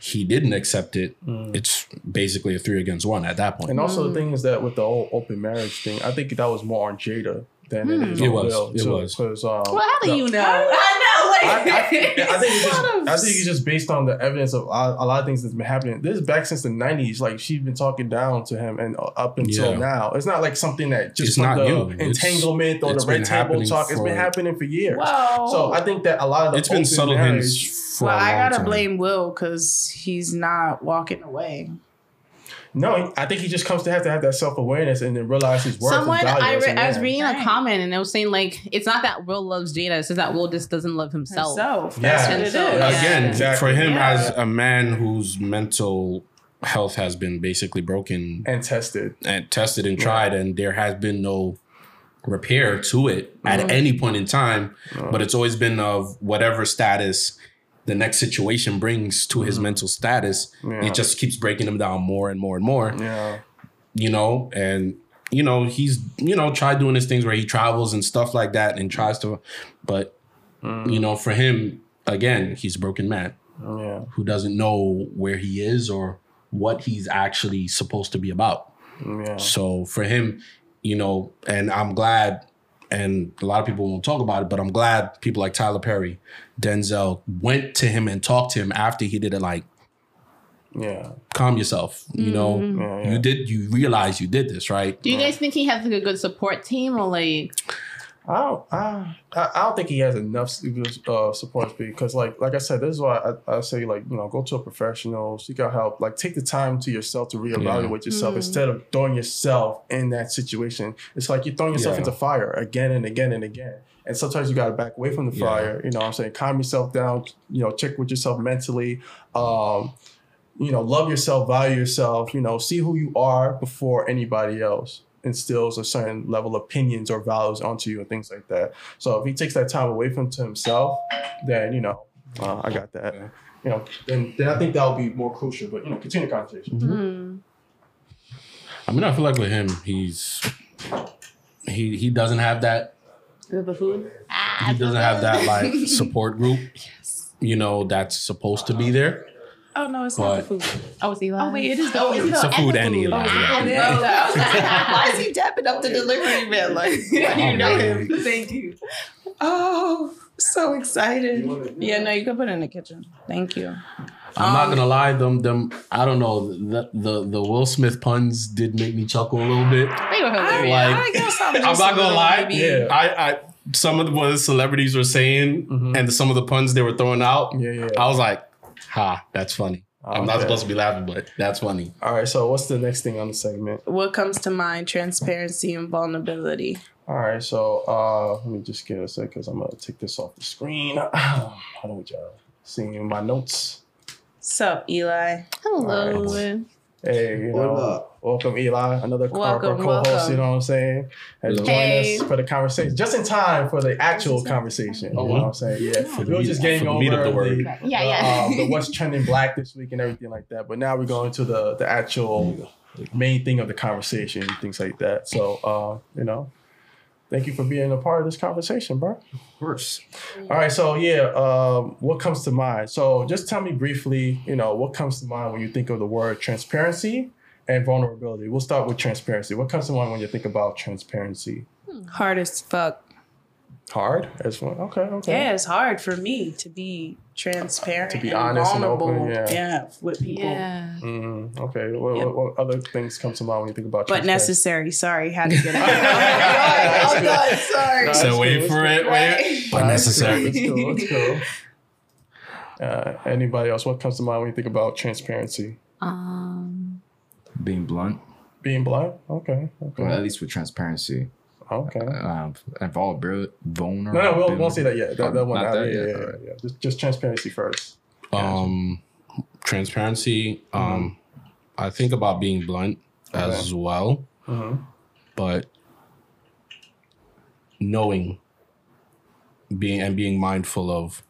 he didn't accept it, mm. it's basically a three against one at that point. And also mm. the thing is that with the whole open marriage thing, I think that was more on Jada than mm. it is it on was, Will. It too, was. Um, well, how do no, you know? I, I know. Like, I, I, think, I, think it's just, I think it's just based on the evidence of a, a lot of things that's been happening. This is back since the nineties. Like, she's been talking down to him and up until yeah. now. It's not like something that just from the new. entanglement it's, or it's the Red Table Talk. For, it's been happening for years. Whoa. So I think that a lot of the it's been subtle hints for well, I gotta time. blame Will because he's not walking away. No, I think he just comes to have to have that self-awareness and then realize his worth. Someone, I, re- I was reading a comment and they were saying like, it's not that Will loves Jada, it's just that Will just doesn't love himself. himself. That's yeah. what it is. Again, yeah. exactly. for him yeah. as a man whose mental health has been basically broken. And tested. And tested and tried yeah. and there has been no repair to it at mm-hmm. any point in time. Mm-hmm. But it's always been of whatever status the next situation brings to his mm. mental status, yeah. it just keeps breaking him down more and more and more. Yeah. You know, and you know, he's, you know, tried doing his things where he travels and stuff like that and tries to, but mm. you know, for him, again, he's a broken man yeah. who doesn't know where he is or what he's actually supposed to be about. Yeah. So for him, you know, and I'm glad and a lot of people won't talk about it, but I'm glad people like Tyler Perry, Denzel went to him and talked to him after he did it, like, yeah, calm yourself, you know, mm-hmm. yeah, yeah. you did, you realize you did this, right? Do you yeah. guys think he has like a good support team, or like? I don't, I, I don't think he has enough uh, support speed, because like like I said, this is why I, I say, like, you know, go to a professional, seek out help, like take the time to yourself to reevaluate yeah. yourself mm. instead of throwing yourself in that situation. It's like you're throwing yourself yeah. into fire again and again and again. And sometimes you got to back away from the yeah. fire, you know what I'm saying? Calm yourself down, you know, check with yourself mentally. Um, you know, love yourself, value yourself, you know, see who you are before anybody else instills a certain level of opinions or values onto you and things like that. So if he takes that time away from to himself, then, you know, uh, I got that. You know, then then I think that'll be more crucial. But, you know, continue the conversation. Mm-hmm. I mean, I feel like with him, he's he he doesn't have that. The food. He doesn't have that like support group. Yes. You know, that's supposed to be there. Oh, no, it's but, not the food. Oh, it's Eli. Oh, wait, it is the oh, food. It's the food and Eli. Oh, yeah. Yeah. No, no, no. Why is he dapping up the delivery man? Like, why do you know him? Thank you. Oh, so excited. Yeah, no, you can put it in the kitchen. Thank you. I'm um, not going to lie, them, them, I don't know, the, the the Will Smith puns did make me chuckle a little bit. They were hilarious. Like, I, I I'm not going to lie. Yeah. I, I, some of the, what the celebrities were saying mm-hmm. and the, some of the puns they were throwing out, yeah, yeah. I was like, ha, that's funny. Oh, I'm not okay. supposed to be laughing, but that's funny. All right, so what's the next thing on the segment? What comes to mind? Transparency and vulnerability. All right, so uh, let me just get a sec, because I'm going to take this off the screen. I don't know y'all seeing my notes. Sup, Eli? Hello. Right. Hey, you know, welcome, Eli. Another welcome, co- welcome. co-host, you know what I'm saying? Has joined hey. us for the conversation. Just in time for the actual conversation. Oh, you know what I'm saying? Yeah. yeah. We were just getting over the, the, word. the, yeah, yeah. Uh, the what's trending black this week and everything like that. But now we're going to the, the actual main thing of the conversation and things like that. So, uh, you know, thank you for being a part of this conversation, bro. Of course. All right, so yeah, um, what comes to mind? So just tell me briefly, you know, what comes to mind when you think of the word transparency and vulnerability? We'll start with transparency. What comes to mind when you think about transparency? Hard as fuck. Hard as fuck? Okay, okay. Yeah, it's hard for me to be transparent, to be honest and vulnerable and open, yeah. yeah, with people. Yeah. Mm-hmm. Okay. What, yep. what, what other things come to mind when you think about? But necessary. Sorry, had to get it. Out. oh my God, oh God, sorry. No, so wait cool, for it. Cool, wait. Right? But necessary. It's cool. It's cool. Uh, anybody else? What comes to mind when you think about transparency? Um, being blunt. Being blunt. Okay. Okay. Well, at least with transparency. Okay. Um, and vulnerability. No, no, we'll, we'll see that yet. That, that one. Not that, yeah, yeah, yeah, yeah. Just, just transparency first. Um, yeah. Transparency. Mm-hmm. Um, I think about being blunt okay. as well, mm-hmm. but knowing, being and being mindful of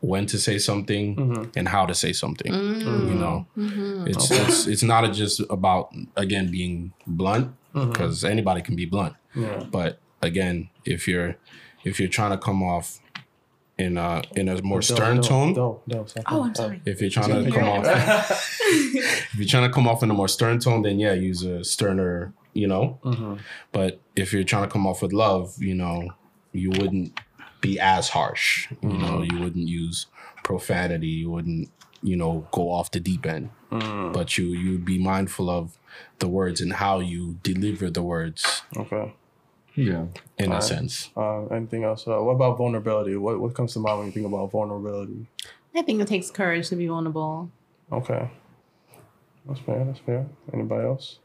when to say something mm-hmm. and how to say something. Mm-hmm. You know, mm-hmm. it's, okay. it's it's not just about again being blunt. Because mm-hmm. anybody can be blunt, yeah. but again, if you're if you're trying to come off in a in a more no, stern no, tone, no, no, oh, I'm sorry. If you're trying to come off, if you're trying to come off in a more stern tone, then yeah, use a sterner, you know. Mm-hmm. But if you're trying to come off with love, you know, you wouldn't be as harsh. Mm-hmm. You know, you wouldn't use profanity. You wouldn't, you know, go off the deep end. Mm. But you you'd be mindful of the words and how you deliver the words. Okay. Yeah. In All a right. sense. Uh, anything else? Uh, what about vulnerability? What what comes to mind when you think about vulnerability? I think it takes courage to be vulnerable. Okay. That's fair. That's fair. Anybody else?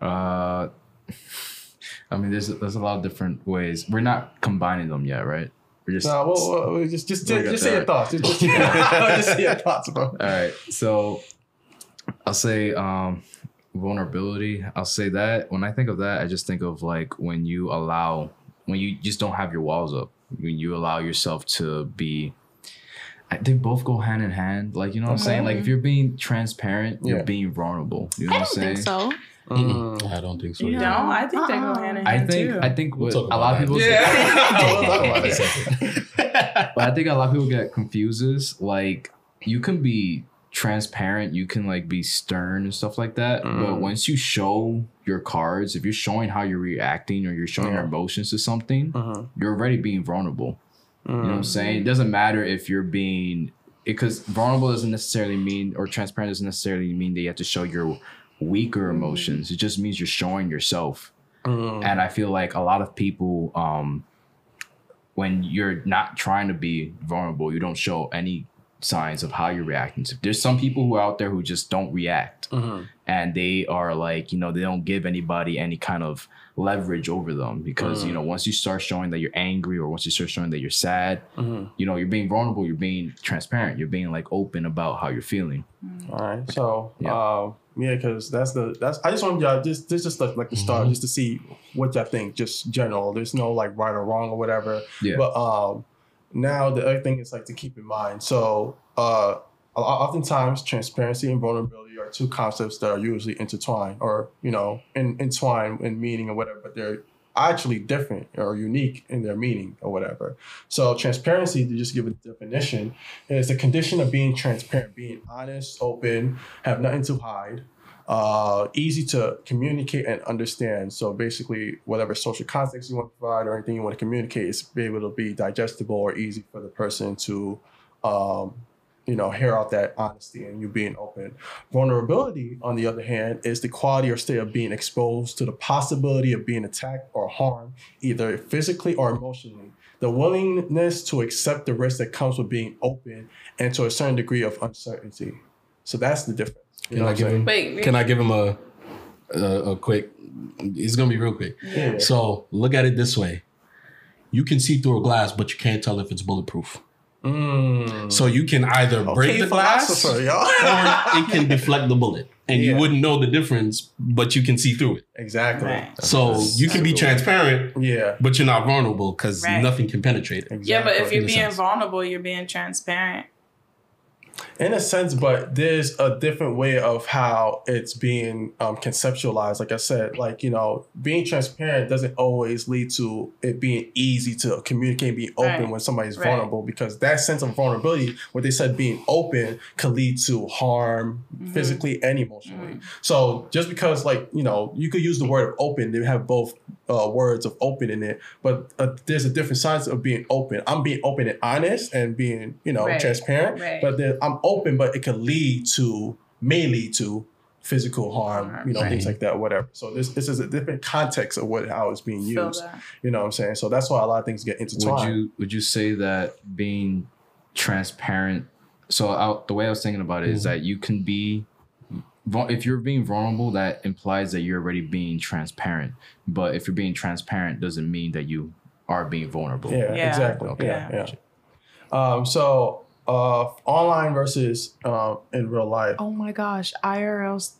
Uh, I mean, there's there's a lot of different ways. We're not combining them yet, right? We're just no. Well, well, just just just, just say your thoughts. Just, just, just say your thoughts, bro. All right. So, I'll say. Um, Vulnerability, I'll say that. When I think of that, I just think of like when you allow, when you just don't have your walls up, when you allow yourself to be, I, they both go hand in hand. Like, you know what mm-hmm. I'm saying? Like if you're being transparent, you're yeah. being vulnerable. You know I what I'm saying? So. Mm-hmm. I don't think so. No, yeah. I think uh-uh. they go hand in hand I think, too. I think what we'll a lot of people say, yeah. But I think a lot of people get confused is like you can be transparent, you can like be stern and stuff like that. Mm. But once you show your cards, if you're showing how you're reacting or you're showing mm. your emotions to something, mm-hmm. you're already being vulnerable. Mm. You know what I'm saying? It doesn't matter if you're being, because vulnerable doesn't necessarily mean, or transparent doesn't necessarily mean that you have to show your weaker emotions. It just means you're showing yourself. Mm. And I feel like a lot of people, um, when you're not trying to be vulnerable, you don't show any signs of how you're reacting. So there's some people who are out there who just don't react, mm-hmm. and they are like, you know, they don't give anybody any kind of leverage over them because, mm-hmm. you know, once you start showing that you're angry or once you start showing that you're sad, mm-hmm. you know, you're being vulnerable, you're being transparent, you're being like open about how you're feeling. All right. So, yeah. uh, yeah, because that's the, that's, I just want y'all, just, this just like, like the start, mm-hmm. just to see what y'all think, just general. There's no like right or wrong or whatever. Yeah. But, um, now, the other thing is like to keep in mind. So uh, oftentimes transparency and vulnerability are two concepts that are usually intertwined or, you know, in, entwined in meaning or whatever, but they're actually different or unique in their meaning or whatever. So transparency, to just give a definition, is the condition of being transparent, being honest, open, have nothing to hide, uh, easy to communicate and understand. So basically, whatever social context you want to provide or anything you want to communicate is be able to be digestible or easy for the person to, um, you know, hear out that honesty and you being open. Vulnerability, on the other hand, is the quality or state of being exposed to the possibility of being attacked or harmed, either physically or emotionally. The willingness to accept the risk that comes with being open and to a certain degree of uncertainty. So that's the difference. Can, you know I give him, Wait, can I give him a, a, a quick, it's going to be real quick. Yeah. So look at it this way. You can see through a glass, but you can't tell if it's bulletproof. Mm. So you can either okay, break the glass or it can deflect the bullet. And yeah. you wouldn't know the difference, but you can see through it. Exactly. Right. So that's, you can be transparent, yeah, but you're not vulnerable because right. nothing can penetrate it. Exactly. Yeah, but if you're being sense. vulnerable, you're being transparent. In a sense, but there's a different way of how it's being um, conceptualized. Like I said, like, you know, being transparent doesn't always lead to it being easy to communicate and be open right. when somebody's right. vulnerable, because that sense of vulnerability, what they said being open, can lead to harm mm-hmm. physically and emotionally. Mm-hmm. So just because, like, you know, you could use the word of open, they have both uh, words of open in it, but uh, there's a different science of being open. I'm being open and honest and being, you know, right. transparent, right. but then I'm open, but it can lead to, may lead to physical harm, you know, right. things like that, whatever. So this this is a different context of what how it's being used. You know what I'm saying? So that's why a lot of things get intertwined. Would you, would you say that being transparent, so I, the way I was thinking about it mm-hmm. is that you can be, if you're being vulnerable, that implies that you're already being transparent. But if you're being transparent, doesn't mean that you are being vulnerable. Yeah, yeah. exactly. Okay. Yeah. yeah. Um, so... Uh, online versus um in real life. Oh my gosh, I R L's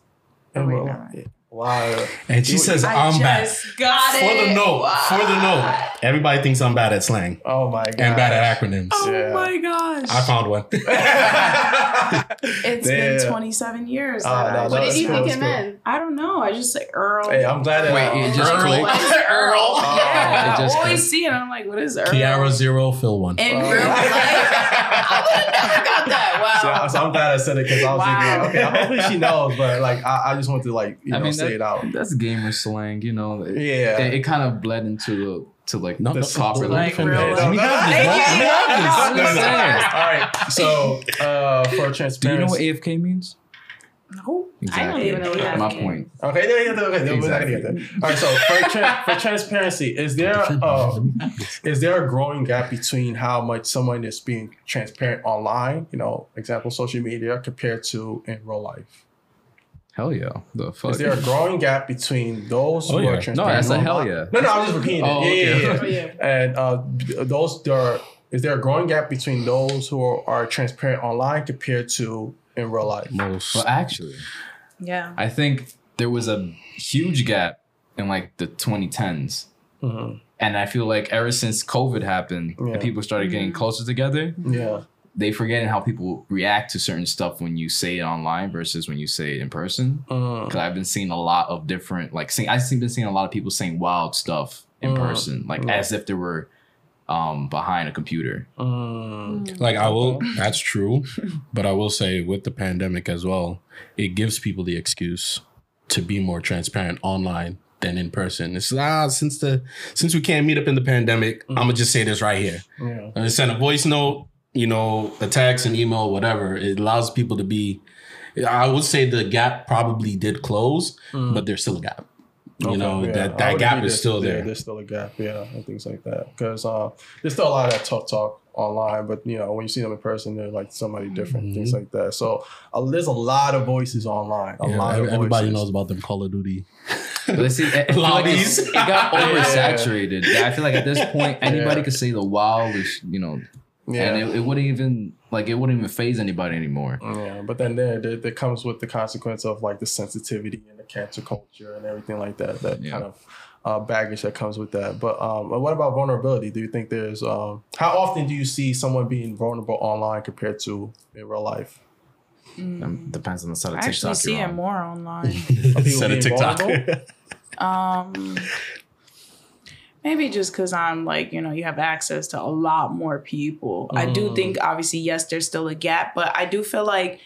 in oh real life. Wow. And she Dude, says I I'm bad. Got for it. the note, wow. for the note. Everybody thinks I'm bad at slang. Oh my god. And bad at acronyms. Oh yeah. my gosh. I found one. It's Damn. been twenty-seven years. Uh, no, what no, did you think it meant? I don't know. I just say Earl. Hey, I'm glad that Wait, it just Earl. What is Earl? Oh, yeah. I always see it. I'm like, what is Earl? Kiara zero, Phil one. In oh. real life. I would have never got that. Wow. So, so I'm glad I said it because I was wow. like, okay, hopefully she knows, but like, I, I just want to like, you I know, mean, say it out. That's gamer slang, you know. It, yeah. It, it kind of bled into the, to like no, the popular. Like, we have this. We have this. All right. So uh, for transparency. Do you know what A F K means? No. Exactly. I don't even know what that My means. point. Okay, there you go. Okay, exactly. We're not gonna get that. All right, so for, tra- for transparency, is there uh, is there a growing gap between how much someone is being transparent online, you know, example social media, compared to in real life? Hell yeah. The fuck? Is there a growing gap between those oh, who yeah. are transparent? No, that's a hell yeah. No, no, I'm just repeating oh, it. Yeah, yeah, yeah. yeah. And uh, those there are, is there a growing gap between those who are, are transparent online compared to in real life? Most. Well, actually, yeah, I think there was a huge gap in like the twenty tens, mm-hmm. and I feel like ever since COVID happened yeah. and people started getting mm-hmm. closer together, yeah, they forgetting how people react to certain stuff when you say it online versus when you say it in person. Because uh. I've been seeing a lot of different like, seeing, I've been seeing a lot of people saying wild stuff in uh. person, like uh. as if there were um, behind a computer. Mm. Like I will, that's true. But I will say with the pandemic as well, it gives people the excuse to be more transparent online than in person. It's ah, since the since we can't meet up in the pandemic, mm. I'm gonna just say this right here. Yeah. And send a voice note, you know, a text, an email, whatever. It allows people to be. I would say the gap probably did close, mm. but there's still a gap. You okay, know, yeah. that, that gap is still there. there. There's still a gap, yeah, and things like that. Because uh, there's still a lot of that tough talk online, but, you know, when you see them in person, they're like somebody different, mm-hmm. things like that. So uh, there's a lot of voices online. A yeah, lot every, of voices. Everybody knows about them Call of Duty. But see, I, I like it got oversaturated. Yeah. Yeah, I feel like at this point, anybody yeah. could say the wildest, you know, yeah. and it, it wouldn't even... Like, it wouldn't even phase anybody anymore. Yeah, but then there, there, there comes with the consequence of, like, the sensitivity and the cancel culture and everything like that, that yeah. kind of uh, baggage that comes with that. But um, what about vulnerability? Do you think there's... Um, how often do you see someone being vulnerable online compared to in real life? Mm. Depends on the side of TikTok. I actually see it on. more online. Instead of TikTok. um... Maybe just because I'm like, you know, you have access to a lot more people. Mm. I do think, obviously, yes, there's still a gap, but I do feel like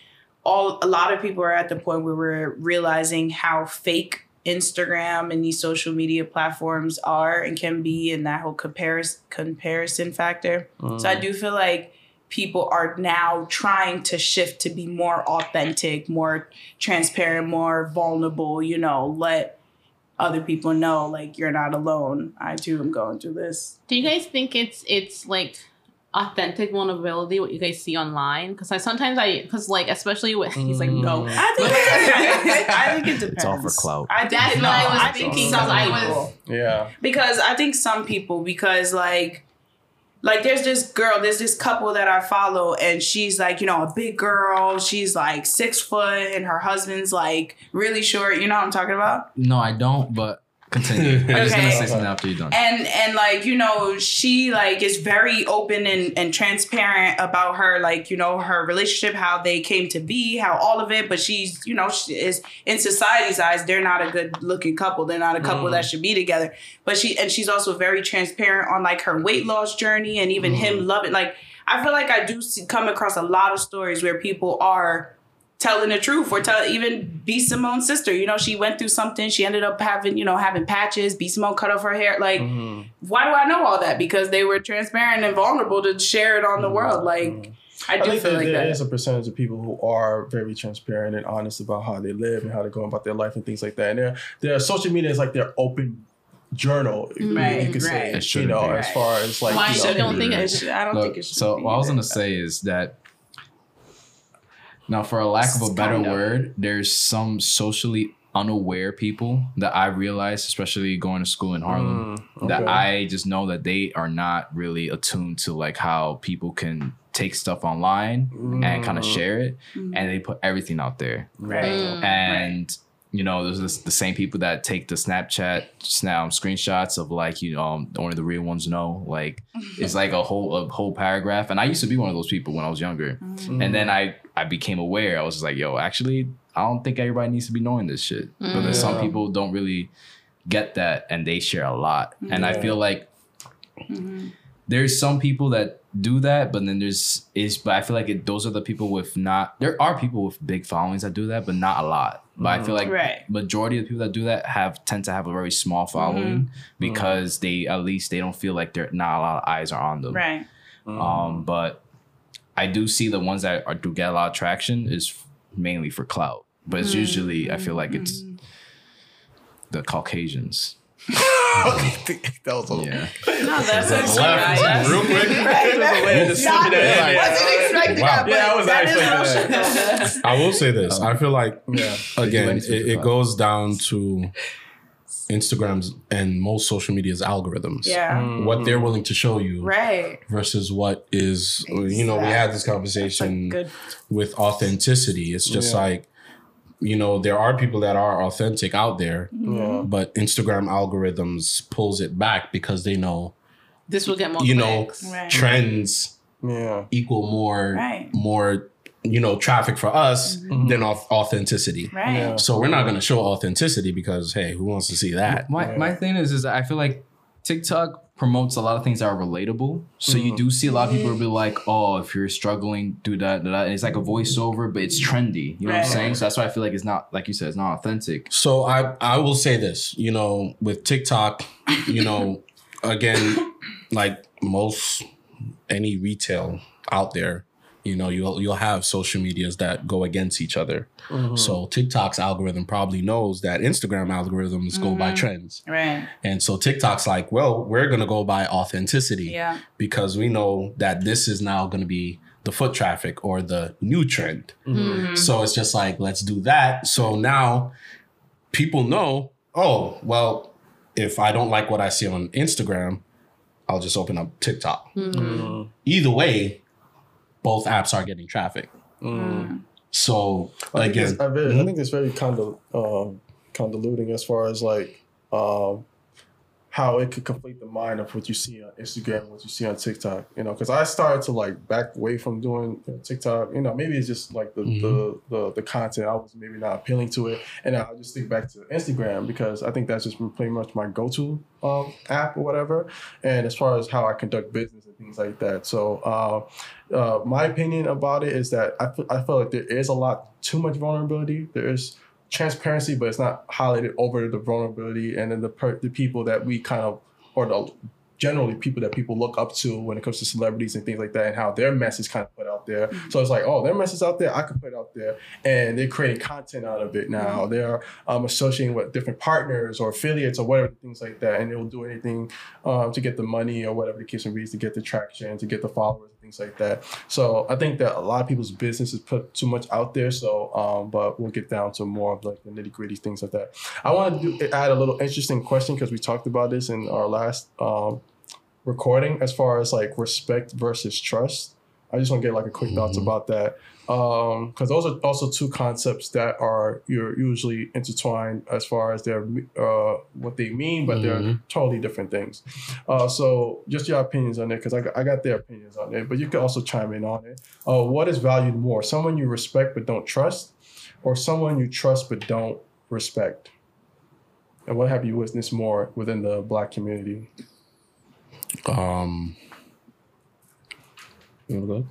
all a lot of people are at the point where we're realizing how fake Instagram and these social media platforms are and can be, and that whole comparis- comparison factor. Mm. So I do feel like people are now trying to shift to be more authentic, more transparent, more vulnerable, you know, let other people know, like, you're not alone. I, too, am going through this. Do you guys think it's, it's like, authentic vulnerability, what you guys see online? Because I sometimes, I, because, like, especially with, he's like, no. I think it depends. I think it depends. It's all for clout. I That's what no, I was I thinking. Because I was, yeah. Because I think some people, because, like, Like, there's this girl, there's this couple that I follow, and she's, like, you know, a big girl. She's, like, six foot, and her husband's, like, really short. You know what I'm talking about? No, I don't, but continue. Okay. I'm just going to say something after you're done. And, and like, you know, she, like, is very open and, and transparent about her, like, you know, her relationship, how they came to be, how all of it. But she's, you know, she is, in society's eyes, they're not a good-looking couple. They're not a couple mm. that should be together. But she, and she's also very transparent on, like, her weight loss journey and even mm. him loving. Like, I feel like I do see, come across a lot of stories where people are telling the truth, or tell even B. Simone's sister, you know, she went through something. She ended up having, you know, having patches. B. Simone cut off her hair. Like, mm-hmm. why do I know all that? Because they were transparent and vulnerable to share it on the mm-hmm. world. Like, mm-hmm. I do I think feel there, like there that. There is a percentage of people who are very transparent and honest about how they live and how they're going about their life and things like that. And their their social media is like their open journal, right, you could right. say, true, you know, right. as far as like. Why you know, I don't think it should. I don't Look, think it should. So be what I was gonna say is that. Now, for a lack of a better word, there's some socially unaware people that I realized, especially going to school in Harlem, mm, okay. that I just know that they are not really attuned to like how people can take stuff online mm. and kind of share it, mm. and they put everything out there. Right. Mm. And right. you know, there's this, the same people that take the Snapchat now screenshots of like, you know, um, only the real ones know, like it's like a whole a whole paragraph. And I used to be one of those people when I was younger. Mm. And then I, I became aware. I was just like, yo, actually, I don't think everybody needs to be knowing this shit. Mm. But then some people don't really get that and they share a lot. Yeah. And I feel like mm-hmm. there's some people that do that, but then there's is but I feel like it, those are the people with not there are people with big followings that do that, but not a lot. But I feel like right. majority of the people that do that have tend to have a very small following mm-hmm. because mm-hmm. they at least they don't feel like they're not a lot of eyes are on them. Right. Mm-hmm. Um, but I do see the ones that are, do get a lot of traction is f- mainly for clout. But it's mm-hmm. usually I feel like mm-hmm. it's the Caucasians. Okay, that was a little yeah. No, that's actually nice. Real quick. That was not expecting that. Yeah, I was actually that. I will say this. Um, I feel like, yeah, again, it, it goes down to Instagram's and most social media's algorithms. Yeah. Mm. What they're willing to show you right. versus what is, exactly. you know, we had this conversation good... with authenticity. It's just yeah. like, you know, there are people that are authentic out there, yeah. but Instagram algorithms pulls it back because they know this will get more, you know, right. trends yeah. equal more, right. more, you know, traffic for us mm-hmm. than authenticity. Right. Yeah. So we're not going to show authenticity because, hey, who wants to see that? My, yeah. my thing is, is I feel like TikTok promotes a lot of things that are relatable. So mm-hmm. you do see a lot of people will be like, oh, if you're struggling, do that, do that. And it's like a voiceover, but it's trendy. You know right. what I'm saying? So that's why I feel like it's not, like you said, it's not authentic. So I, I will say this, you know, with TikTok, you know, again, like most any retail out there, you know, you'll you'll have social medias that go against each other. Mm-hmm. So TikTok's algorithm probably knows that Instagram algorithms mm-hmm. go by trends. Right. And so TikTok's like, well, we're going to go by authenticity yeah. because we know that this is now going to be the foot traffic or the new trend. Mm-hmm. So it's just like, let's do that. So now people know, oh, well, if I don't like what I see on Instagram, I'll just open up TikTok. Mm-hmm. Either way, both apps are getting traffic. Mm. So, I again... Think I, mm-hmm. I think it's very condol- um, convoluting as far as, like, um, how it could conflate the mind of what you see on Instagram and what you see on TikTok, you know? Because I started to, like, back away from doing TikTok. You know, maybe it's just, like, the, mm-hmm. the, the, the content. I was maybe not appealing to it. And I'll just stick back to Instagram because I think that's just pretty much my go-to um, app or whatever. And as far as how I conduct business, things like that. So uh, uh, my opinion about it is that I, f- I feel like there is a lot too much vulnerability. There is transparency, but it's not highlighted over the vulnerability and then the per- the people that we kind of, or the generally people that people look up to when it comes to celebrities and things like that and how their mess is kind of put out there. So it's like, oh, their mess is out there, I can put it out there. And they're creating content out of it now. Mm-hmm. They're um, associating with different partners or affiliates or whatever, things like that. And they will do anything um, to get the money or whatever the case may be, to get the traction, to get the followers, and things like that. So I think that a lot of people's business is put too much out there. So, um, but we'll get down to more of like the nitty gritty things like that. I want to do, add a little interesting question because we talked about this in our last um, recording as far as like respect versus trust. I just want to get like a quick mm-hmm. thoughts about that um because those are also two concepts that are you're usually intertwined as far as their uh what they mean, but mm-hmm. they're totally different things. Uh so just your opinions on it, because I, I got their opinions on it, but you can also chime in on it. Uh what is valued more, someone you respect but don't trust, or someone you trust but don't respect, and what have you witnessed more within the Black community? Um, you wanna go?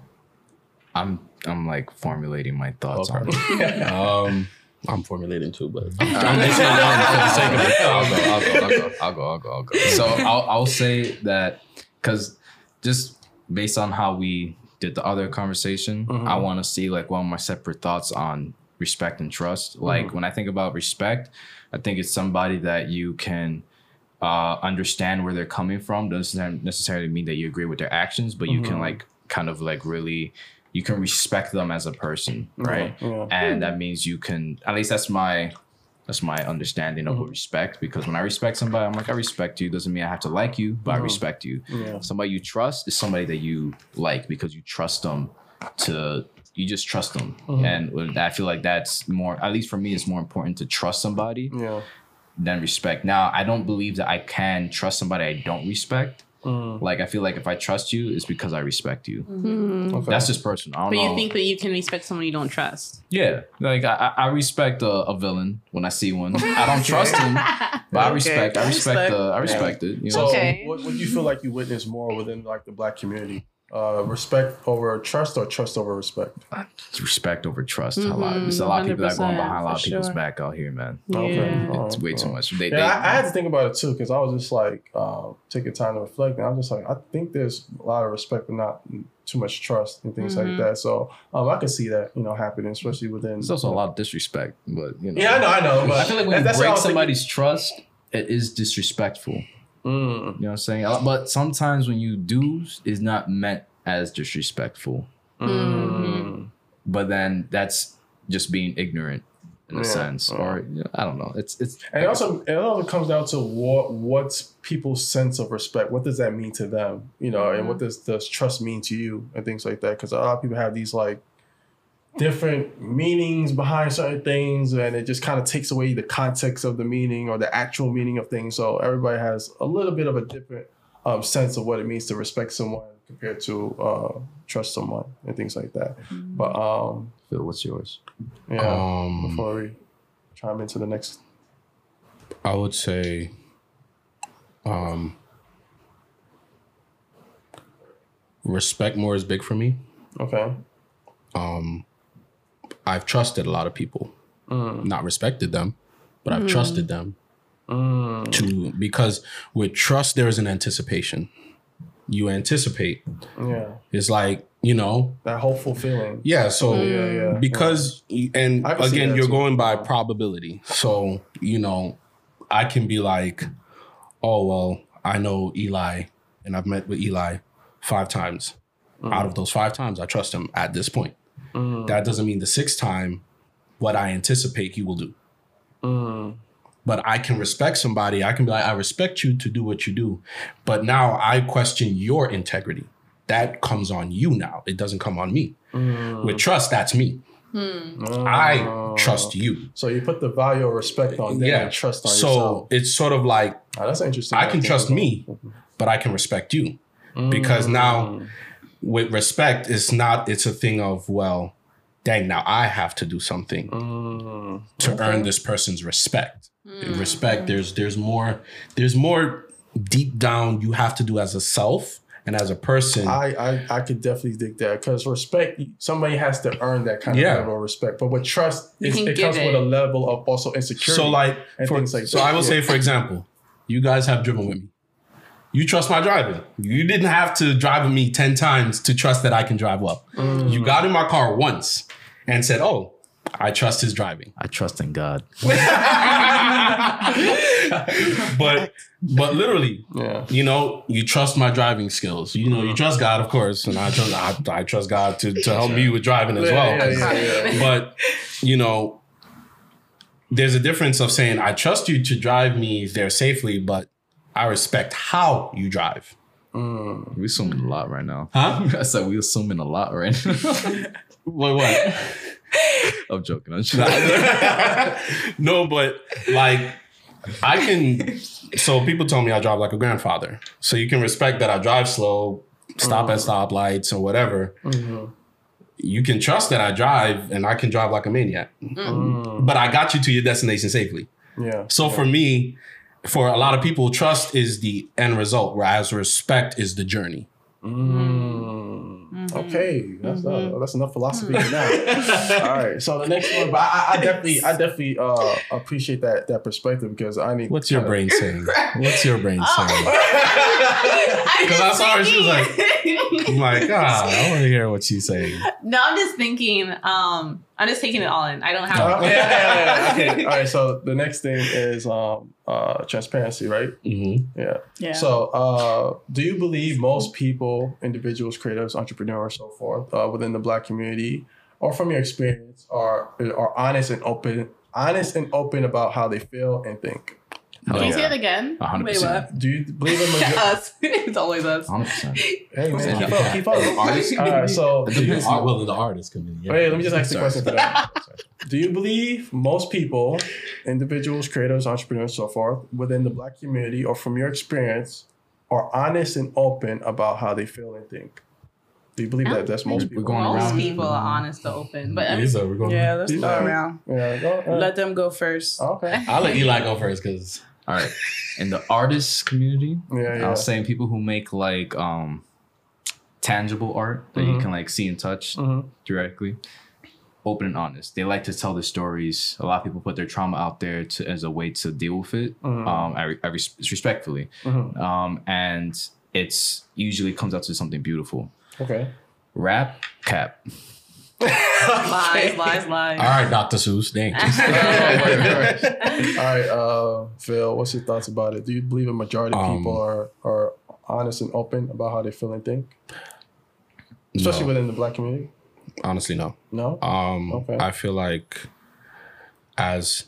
I'm I'm like formulating my thoughts okay. on it. um, I'm formulating too, but I'm, I'm just going for the sake of it. I'll go, I'll go, I'll go, I'll go, I'll go. So I'll I'll say that because just based on how we did the other conversation, mm-hmm. I want to see like one of my separate thoughts on respect and trust. Like mm-hmm. when I think about respect, I think it's somebody that you can. Uh, understand where they're coming from. Doesn't necessarily mean that you agree with their actions, but you mm-hmm. can like kind of like really you can respect them as a person, right? Yeah, yeah. And that means you can, at least that's my that's my understanding of mm-hmm. respect, because when I respect somebody, I'm like, I respect you. Doesn't mean I have to like you, but mm-hmm. I respect you. Yeah. Somebody you trust is somebody that you like because you trust them to you just trust them. Mm-hmm. And I feel like that's more, at least for me, it's more important to trust somebody. Yeah. Than respect. Now, I don't believe that I can trust somebody I don't respect. Mm. Like, I feel like if I trust you, it's because I respect you. Mm-hmm. Okay. That's just personal. I don't but know. You think that you can respect someone you don't trust? Yeah. Like, I, I respect a, a villain when I see one. I don't trust him, but okay. I respect. I respect. The, I respect yeah. it. You know? So, okay. what, what do you feel like you witness more within like the Black community? Uh, respect over trust or trust over respect? Respect over trust. Mm-hmm, a lot. There's a lot of people that are going behind a lot of sure. people's back out here, man. Yeah. Okay. All it's right, way right. too much. They, yeah, they, I, I had to think about it too, because I was just like uh, taking time to reflect, and I'm just like, I think there's a lot of respect, but not too much trust and things mm-hmm. like that. So um, I could see that, you know, happening, especially within. There's also you know, a lot of disrespect, but you know. Yeah, I know, I know. But I feel like when you break somebody's thinking. trust, it is disrespectful. Mm. You know what I'm saying? But sometimes when you do, it's not meant as disrespectful. Mm. But then that's just being ignorant in a yeah. sense, or you know, I don't know. It's it's. And it also it also comes down to what what's people's sense of respect. What does that mean to them? You know, mm-hmm. and what does does trust mean to you and things like that? Because a lot of people have these like. different meanings behind certain things, and it just kind of takes away the context of the meaning or the actual meaning of things. So everybody has a little bit of a different um, sense of what it means to respect someone compared to uh, trust someone and things like that. Mm-hmm. But um, Phil, what's yours? Yeah. Um, before we chime into the next, I would say um, Respect more is big for me. Okay. Um, I've trusted a lot of people. Mm. Not respected them, but I've mm. trusted them. Mm. To because with trust, there is an anticipation. You anticipate. Yeah. It's like, you know. That hopeful feeling. Yeah. So yeah, yeah, yeah. because, yeah. and again, you're too. going by probability. So, you know, I can be like, oh, well, I know Eli and I've met with Eli five times. Mm. Out of those five times, I trust him at this point. Mm. That doesn't mean the sixth time, what I anticipate he will do. Mm. But I can respect somebody. I can be like, I respect you to do what you do. But now I question your integrity. That comes on you now. It doesn't come on me. Mm. With trust, that's me. Mm. Oh. I trust you. So you put the value of respect on them yeah. and trust on so yourself. So it's sort of like, oh, that's interesting. I can trust me, but I can respect you. Mm. Because now with respect, it's not, it's a thing of, well, dang, now I have to do something mm. to okay. earn this person's respect. Mm. Respect, there's there's more there's more deep down you have to do as a self and as a person. I I, I could definitely dig that because respect, somebody has to earn that kind yeah. of level of respect. But with trust, it, it comes it. with a level of also insecurity. So like, for, like so that. I will yeah. say, for example, you guys have driven with me. You trust my driving. You didn't have to drive with me ten times to trust that I can drive well. Mm. You got in my car once and said, "Oh, I trust his driving. I trust in God." but but literally, yeah. you know, you trust my driving skills. You know, you trust God, of course, and I trust I, I trust God to, to help me with driving as well. Yeah, yeah, yeah, yeah. But you know, there's a difference of saying I trust you to drive me there safely, but I respect how you drive. Mm. We're assuming a lot right now. Huh? I said we're assuming a lot right now. What? What? I'm joking. I'm joking. No, but like I can. So people tell me I drive like a grandfather. So you can respect that I drive slow, stop mm-hmm. at stoplights or whatever. Mm-hmm. You can trust that I drive and I can drive like a maniac. Mm-hmm. But I got you to your destination safely. Yeah. So yeah. for me, for a lot of people, trust is the end result, whereas respect is the journey. Mm. Mm-hmm. Okay, that's mm-hmm. not, that's enough philosophy for now. All right, so the next one, but I, I definitely, I definitely uh, appreciate that that perspective because I need. What's your of, brain saying? What's your brain oh. saying? Because I saw her, she was like, "I'm like, God, I want to hear what she's saying." No, I'm just thinking. Um, I'm just taking it all in. I don't have. Uh, okay, yeah, yeah, yeah. Okay, all right. So the next thing is um, uh, transparency, right? Mm-hmm. Yeah. Yeah. So, uh, do you believe most people, individuals, creatives, entrepreneurs, so forth, uh, within the Black community, or from your experience, are are honest and open, honest and open about how they feel and think? Can you yeah. say that again? one hundred percent. Wait, what? Do you believe in majority? Us. It's always us. one hundred percent. Hey, man, keep up. Keep up. Artists. All right, so. Art, well, the artists community. Yeah. Wait, let me just ask the question for that. Do you believe most people, individuals, creators, entrepreneurs, so forth, within the Black community or from your experience, are honest and open about how they feel and think? Do you believe that? That's most people. We're going most around. people are honest and open. But Lisa, we're going yeah, let's go around. Yeah, go, uh, let them go first. Okay. I'll let Eli go first because. All right, in the artist community, yeah, yeah. I was saying people who make like um, tangible art that mm-hmm. you can like see and touch mm-hmm. directly, open and honest. They like to tell their stories. A lot of people put their trauma out there to, as a way to deal with it. Mm-hmm. Um, I, re- I res- respectfully, mm-hmm. um, and it's usually comes out to something beautiful. Okay, rap cap. lies, lies, lies. All right, Doctor Seuss. Thanks. all right, all right. Uh, Phil, what's your thoughts about it? Do you believe a majority of people um, are, are honest and open about how they feel and think? Especially no. within the Black community? Honestly, no. No? Um, okay. I feel like as...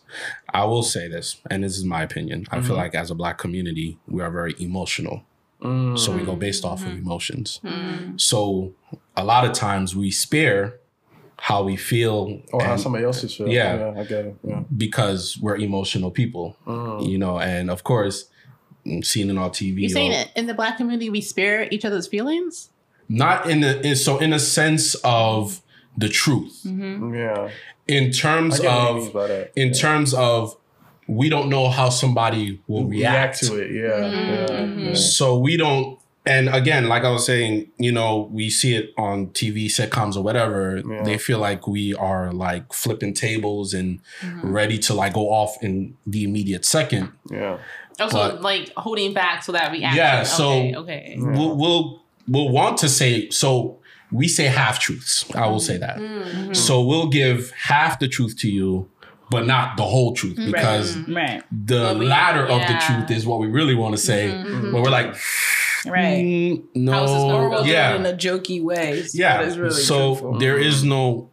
I will say this, and this is my opinion. Mm-hmm. I feel like as a Black community, we are very emotional. Mm-hmm. So we go based off mm-hmm. of emotions. Mm-hmm. So a lot of times we spare... how we feel or and, how somebody else is feeling. Yeah, yeah, I get it. Yeah. Because we're emotional people, mm. you know, and of course, seen it on T V. You're saying it in the Black community, we spare each other's feelings? Not in the, in, so in a sense of the truth. Mm-hmm. Yeah. In terms of, in yeah. terms of, we don't know how somebody will react, react to it. Yeah. Mm-hmm. yeah. So we don't, And again, like I was saying, you know, we see it on T V, sitcoms or whatever. Yeah. They feel like we are like flipping tables and mm-hmm. ready to like go off in the immediate second. Yeah. Also, but, like holding back so that we act. Yeah. So okay, okay. We'll, we'll we'll want to say so. We say half truths. I will say that. Mm-hmm. So we'll give half the truth to you, but not the whole truth, because right. the well, we, latter yeah. of the truth is what we really want to say. Mm-hmm. But we're like, right? Mm, no, yeah, in a jokey way. So yeah. That is really so truthful. There is no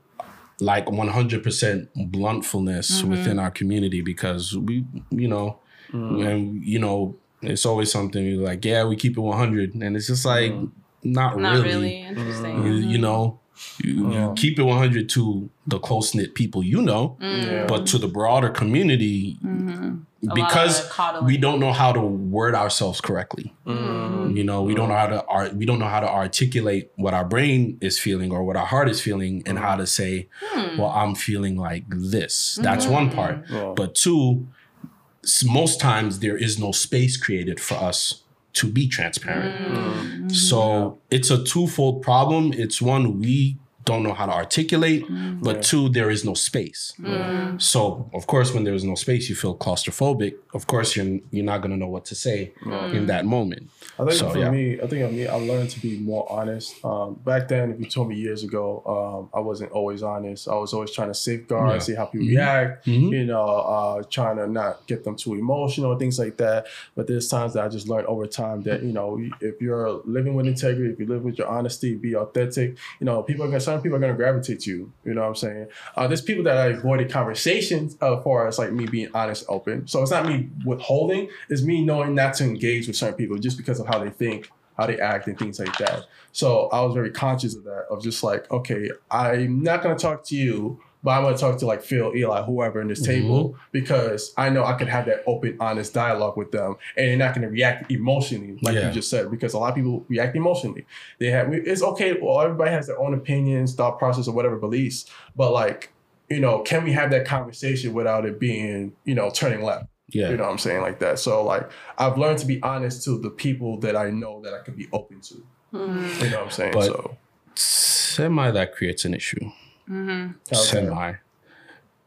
like one hundred percent bluntfulness mm-hmm. within our community, because we, you know, mm. and you know, it's always something you're like, yeah, we keep it one hundred, and it's just like. Mm. Not, Not really. really interesting. Mm-hmm. You, you know, you, yeah. you keep it one hundred to the close-knit people you know, mm. yeah. but to the broader community, mm-hmm. because we don't know how to word ourselves correctly. Mm-hmm. You know, we mm-hmm. don't know how to art. We don't know how to articulate what our brain is feeling or what our heart is feeling, and how to say, hmm. "Well, I'm feeling like this." That's mm-hmm. one part, yeah. but two, most times there is no space created for us to be transparent. Mm-hmm. So yeah. it's a twofold problem. It's one, we don't know how to articulate, mm-hmm. but two, there is no space. Mm-hmm. So of course, when there is no space, you feel claustrophobic. Of course, you're, you're not gonna know what to say mm-hmm. in that moment. I think so, for yeah. me, I think for me, I learned to be more honest. Um, back then, if you told me years ago, um, I wasn't always honest. I was always trying to safeguard, yeah. see how people mm-hmm. react, mm-hmm. you know, uh, trying to not get them too emotional, things like that. But there's times that I just learned over time that, you know, if you're living with integrity, if you live with your honesty, be authentic, you know, people are gonna, some people are gonna gravitate to you. You know what I'm saying? Uh, there's people that I avoided conversations as far as like me being honest, open. So it's not me withholding, it's me knowing not to engage with certain people just because of how they think, how they act, and things like that. So I was very conscious of that, of just like, okay, I'm not going to talk to you, but I'm going to talk to like Phil, Eli, whoever in this mm-hmm. table, because I know I could have that open, honest dialogue with them, and they're not going to react emotionally, like yeah. you just said, because a lot of people react emotionally. They have, it's okay, well, everybody has their own opinions, thought process, or whatever beliefs, but like, you know, can we have that conversation without it being, you know, turning left? Yeah. You know what I'm saying? Like that. So like I've learned to be honest to the people that I know that I can be open to. Mm-hmm. You know what I'm saying? But so semi that creates an issue. Mm-hmm. Semi. Okay.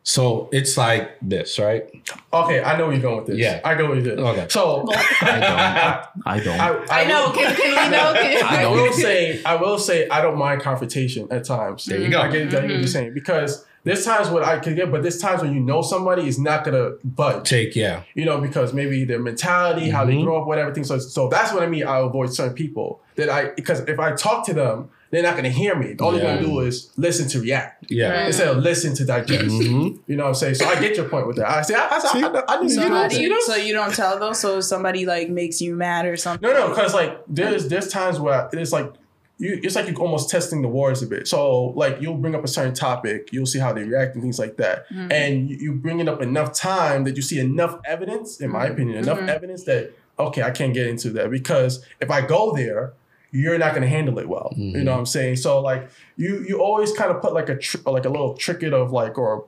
So it's like this, right? Okay, I know where you're going with this. Yeah. I go with this. Okay. So I don't. I don't. I, I, I know. Will, can, can we know? Can, I, I will say, I will say I don't mind confrontation at times. There you go. I get, I get mm-hmm. what you're saying. Because there's times when I can get, but there's times when you know somebody is not gonna budge. Take, yeah. You know, because maybe their mentality, mm-hmm. how they grow up, whatever thing. So, so that's what I mean. I avoid certain people that I, because if I talk to them, they're not gonna hear me. All yeah. they're gonna do is listen to react. Yeah. Right. Instead of listen to digest. Mm-hmm. You know what I'm saying? So I get your point with that. I say, I, I, See, I, I, I knew so you know. You, so you don't tell them. So somebody like makes you mad or something. No, no, because like there's there's times where it's like. You, it's like you're almost testing the waters a bit. So like you'll bring up a certain topic, you'll see how they react and things like that. Mm-hmm. And you, you bring it up enough time that you see enough evidence, in my opinion, enough mm-hmm. evidence that, okay, I can't get into that, because if I go there, you're not going to handle it well. Mm-hmm. You know what I'm saying? So like you you always kind of put like a tr- like a little tricket of like, or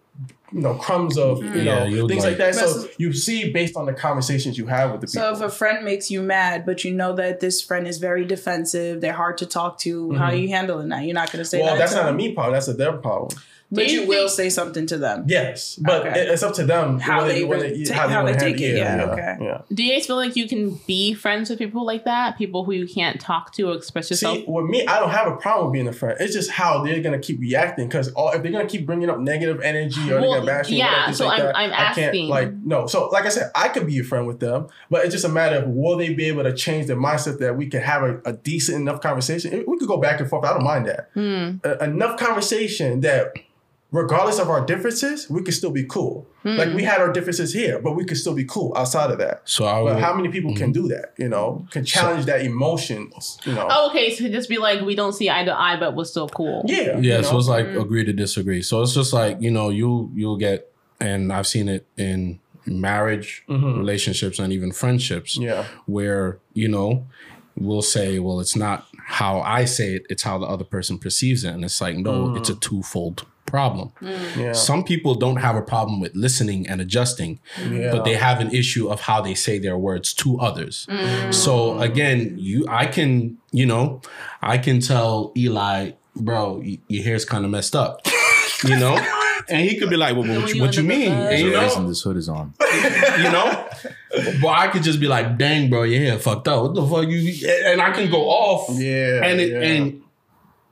you know, crumbs of, you yeah, know, things like, like that. So you see based on the conversations you have with the people. So if a friend makes you mad, but you know that this friend is very defensive, they're hard to talk to, mm-hmm. how are you handling that? You're not going to say well, that. Well, that's not them. A me problem. That's a them problem. But you, you think, will say something to them. Yes. But okay. it, it's up to them. How they, they take, how they, how they take it. it. Yeah. yeah. Okay. Yeah. Do you guys feel like you can be friends with people like that? People who you can't talk to or express yourself? See, with me, I don't have a problem being a friend. It's just how they're going to keep reacting. Because if they're going to keep bringing up negative energy or well, they're going to bash you. Yeah. Whatever, so like I'm, that, I'm asking. I can't, like, no. So like I said, I could be a friend with them. But it's just a matter of will they be able to change their mindset that we can have a, a decent enough conversation. We could go back and forth. I don't mind that. Mm. Uh, enough conversation that... regardless of our differences, we could still be cool. Mm. Like we had our differences here, but we could still be cool outside of that. So, I would, but how many people mm-hmm. can do that? You know, can challenge so, that emotion. You know. Oh, okay, so just be like, we don't see eye to eye, but we're still cool. Yeah, yeah. You know? So it's like mm-hmm. agree to disagree. So it's just like, you know, you you'll get, and I've seen it in marriage, mm-hmm. relationships, and even friendships. Yeah, where you know. Will say, well, it's not how I say it, it's how the other person perceives it. And it's like, no, mm. it's a twofold problem. Mm. Yeah. Some people don't have a problem with listening and adjusting, yeah. but they have an issue of how they say their words to others. Mm. So again, you, I can, you know, I can tell Eli, bro, your hair's kind of messed up, you know? And he could be like, well, well, what you, what you mean? And, you know, this hood is on. You know? Well, I could just be like, dang, bro, your hair fucked up. What the fuck you? And I can go off. Yeah. And it, yeah. and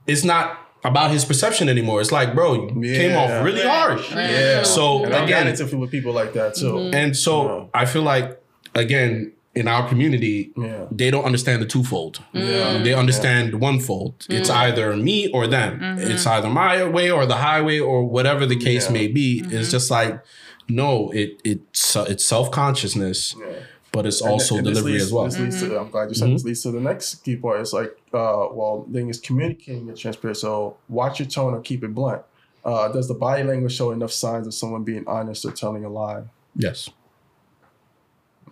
it's not about his perception anymore. It's like, bro, you yeah. came off really harsh. Yeah. So and again, it's with people like that too. Mm-hmm. And so you know. I feel like, again, in our community, yeah. they don't understand the twofold. Yeah. They understand yeah. onefold. Mm. It's either me or them. Mm-hmm. It's either my way or the highway or whatever the case yeah. may be. Mm-hmm. It's just like, no, it it's, uh, it's self-consciousness, yeah. but it's and, also and delivery leads, as well. This leads mm-hmm. to, I'm glad you said mm-hmm. this leads to the next key part. It's like, uh, well, then it's communicating and transparent. So watch your tone or keep it blunt. Uh, does the body language show enough signs of someone being honest or telling a lie? Yes.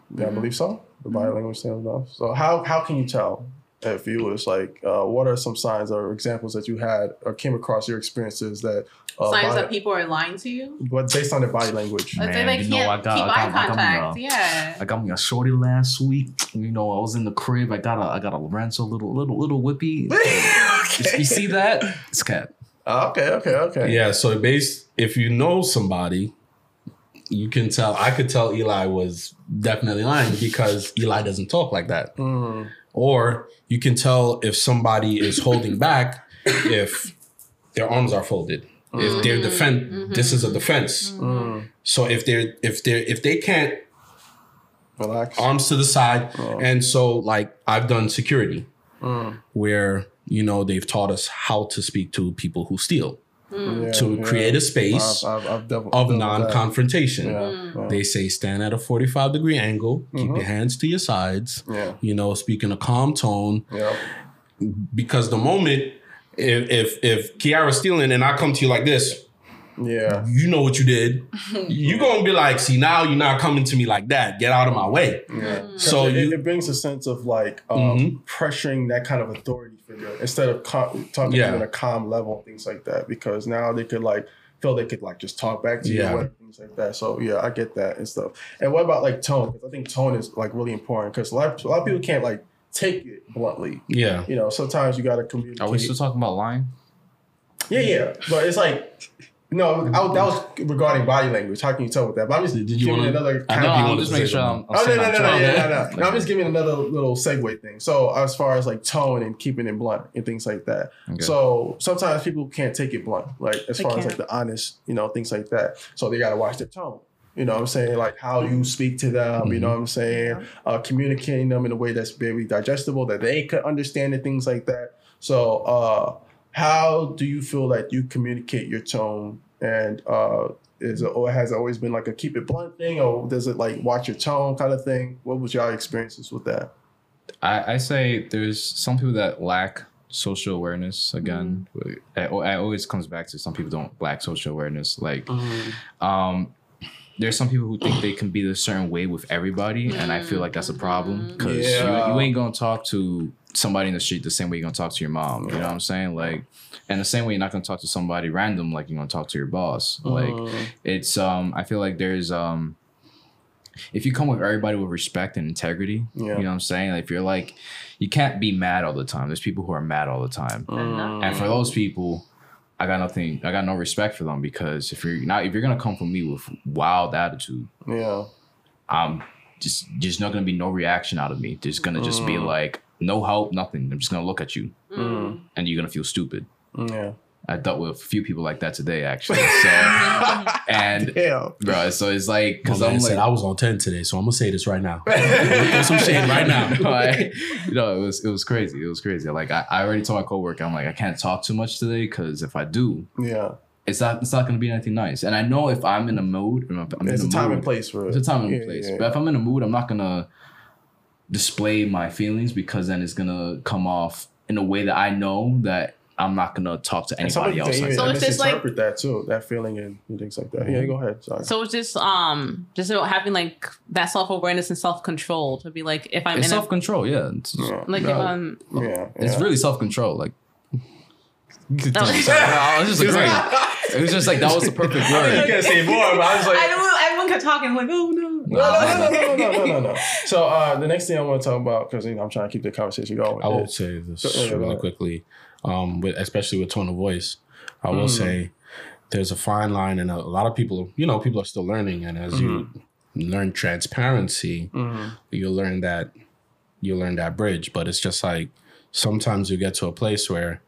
Yeah, mm-hmm. I believe so. The body language stands off. So how how can you tell if you was like, uh, what are some signs or examples that you had or came across your experiences that uh, signs body, that people are lying to you? But based on their body language, man, they like you know, I got, keep I got, eye I got contact. Me a, yeah, I got me a shorty last week. You know, I was in the crib. I got a I got a Lorenzo little little little whippy. Okay. you, you see that? It's cat. Uh, okay, okay, okay. Yeah. So based, if you know somebody. You can tell, I could tell Eli was definitely lying because Eli doesn't talk like that. Mm. Or you can tell if somebody is holding back, if their arms are folded, mm. if they're defend, mm-hmm. this is a defense. Mm. So if they're, if they're, if they can't relax, arms to the side. Oh. And so like I've done security mm. where, you know, they've taught us how to speak to people who steal. Mm. Yeah, to yeah. create a space I've, I've, I've double, of non-confrontation. Yeah, yeah. They say stand at a forty-five degree angle, mm-hmm. keep your hands to your sides, yeah. you know, speak in a calm tone. Yeah. Because the moment, if, if, if Kiara's stealing and I come to you like this, yeah, you know what you did, you're going to be like, see, now you're not coming to me like that. Get out of my way. Yeah. So it, you, it brings a sense of like um, mm-hmm. pressuring that kind of authority. Instead of com- talking yeah. to you on a calm level, things like that, because now they could like feel they could like just talk back to yeah. you and things like that. So yeah, I get that and stuff. And what about like tone? Because I think tone is like really important because a lot of, a lot of people can't like take it bluntly. Yeah, you know, sometimes you got to communicate. Are we still talking about lying? Yeah, yeah, but it's like. No, I, that was regarding body language. How can you tell with that? But I'm just did you giving another kind of... No, I'm just making sure I'm... I'm oh, no, no, no, no, no, yeah, no, no. no, I'm just giving another little segue thing. So as far as like tone and keeping it blunt and things like that. Okay. So sometimes people can't take it blunt, like as far as like the honest, you know, things like that. So they got to watch their tone. You know what I'm saying? Like how you speak to them, mm-hmm. you know what I'm saying? Uh, communicating them in a way that's very digestible, that they could understand and things like that. So... uh how do you feel like you communicate your tone? And uh, is it, or has it always been like a keep it blunt thing? Or does it like watch your tone kind of thing? What was your experiences with that? I, I say there's some people that lack social awareness. Again, mm-hmm. it, it always comes back to some people don't lack social awareness. Like mm-hmm. um, there's some people who think they can be a certain way with everybody. Mm-hmm. And I feel like that's a problem because yeah. you, you ain't going to talk to somebody in the street the same way you're gonna talk to your mom, you know what I'm saying? Like, and the same way you're not gonna talk to somebody random like you're gonna talk to your boss. Like, uh, it's um, I feel like there's um, if you come with everybody with respect and integrity, yeah. you know what I'm saying? Like, if you're like, you can't be mad all the time. There's people who are mad all the time, uh, and for those people, I got nothing. I got no respect for them because if you're not, if you're gonna come from me with wild attitude, yeah, um, just there's not gonna be no reaction out of me. There's gonna just uh, be like. No help, nothing. I'm just going to look at you mm. and you're going to feel stupid. Yeah. I dealt with a few people like that today, actually. So, and, damn. Bro, so it's like, because I'm like, said I was on ten today, so I'm going to say this right now. Throw some shade right now. No, I, you know, it was, it was crazy. It was crazy. Like, I, I already told my coworker, I'm like, I can't talk too much today because if I do, yeah. It's not. It's not going to be anything nice. And I know if I'm in a mood, I'm there's in a, a time mood, and place for it. There's a time and yeah, place. Yeah, but yeah. if I'm in a mood, I'm not going to display my feelings because then it's gonna come off in a way that I know that I'm not gonna talk to anybody else. Like so that. It's just like that too, that feeling and things like that. Yeah, go ahead. Sorry. So it's just um, just having like that self awareness and self control to be like, if I'm it's in self control, yeah, it's, yeah, like no, if I'm, yeah, yeah. it's really self control. Like, you could tell me something. I was just like, It was just like, that was the perfect word. You can't say more, but I was like, I don't, everyone kept talking. I'm like, oh no. No, no, no, no, no, no, no, no. So uh, the next thing I want to talk about, because you know, I'm trying to keep the conversation going. I will say this so, really quickly, um, with, especially with tone of voice. I will mm. say there's a fine line, and a, a lot of people, you know, people are still learning. And as mm-hmm. you learn transparency, mm-hmm. you learn that you learn that bridge. But it's just like sometimes you get to a place where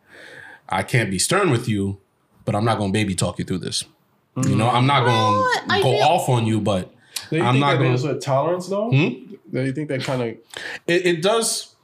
I can't be stern with you, but I'm not going to baby talk you through this. Mm-hmm. You know, I'm not going to go feel- off on you, but. Do you I'm think not that gonna, there's a tolerance, though? Hmm? Do you think that kind of... It, it does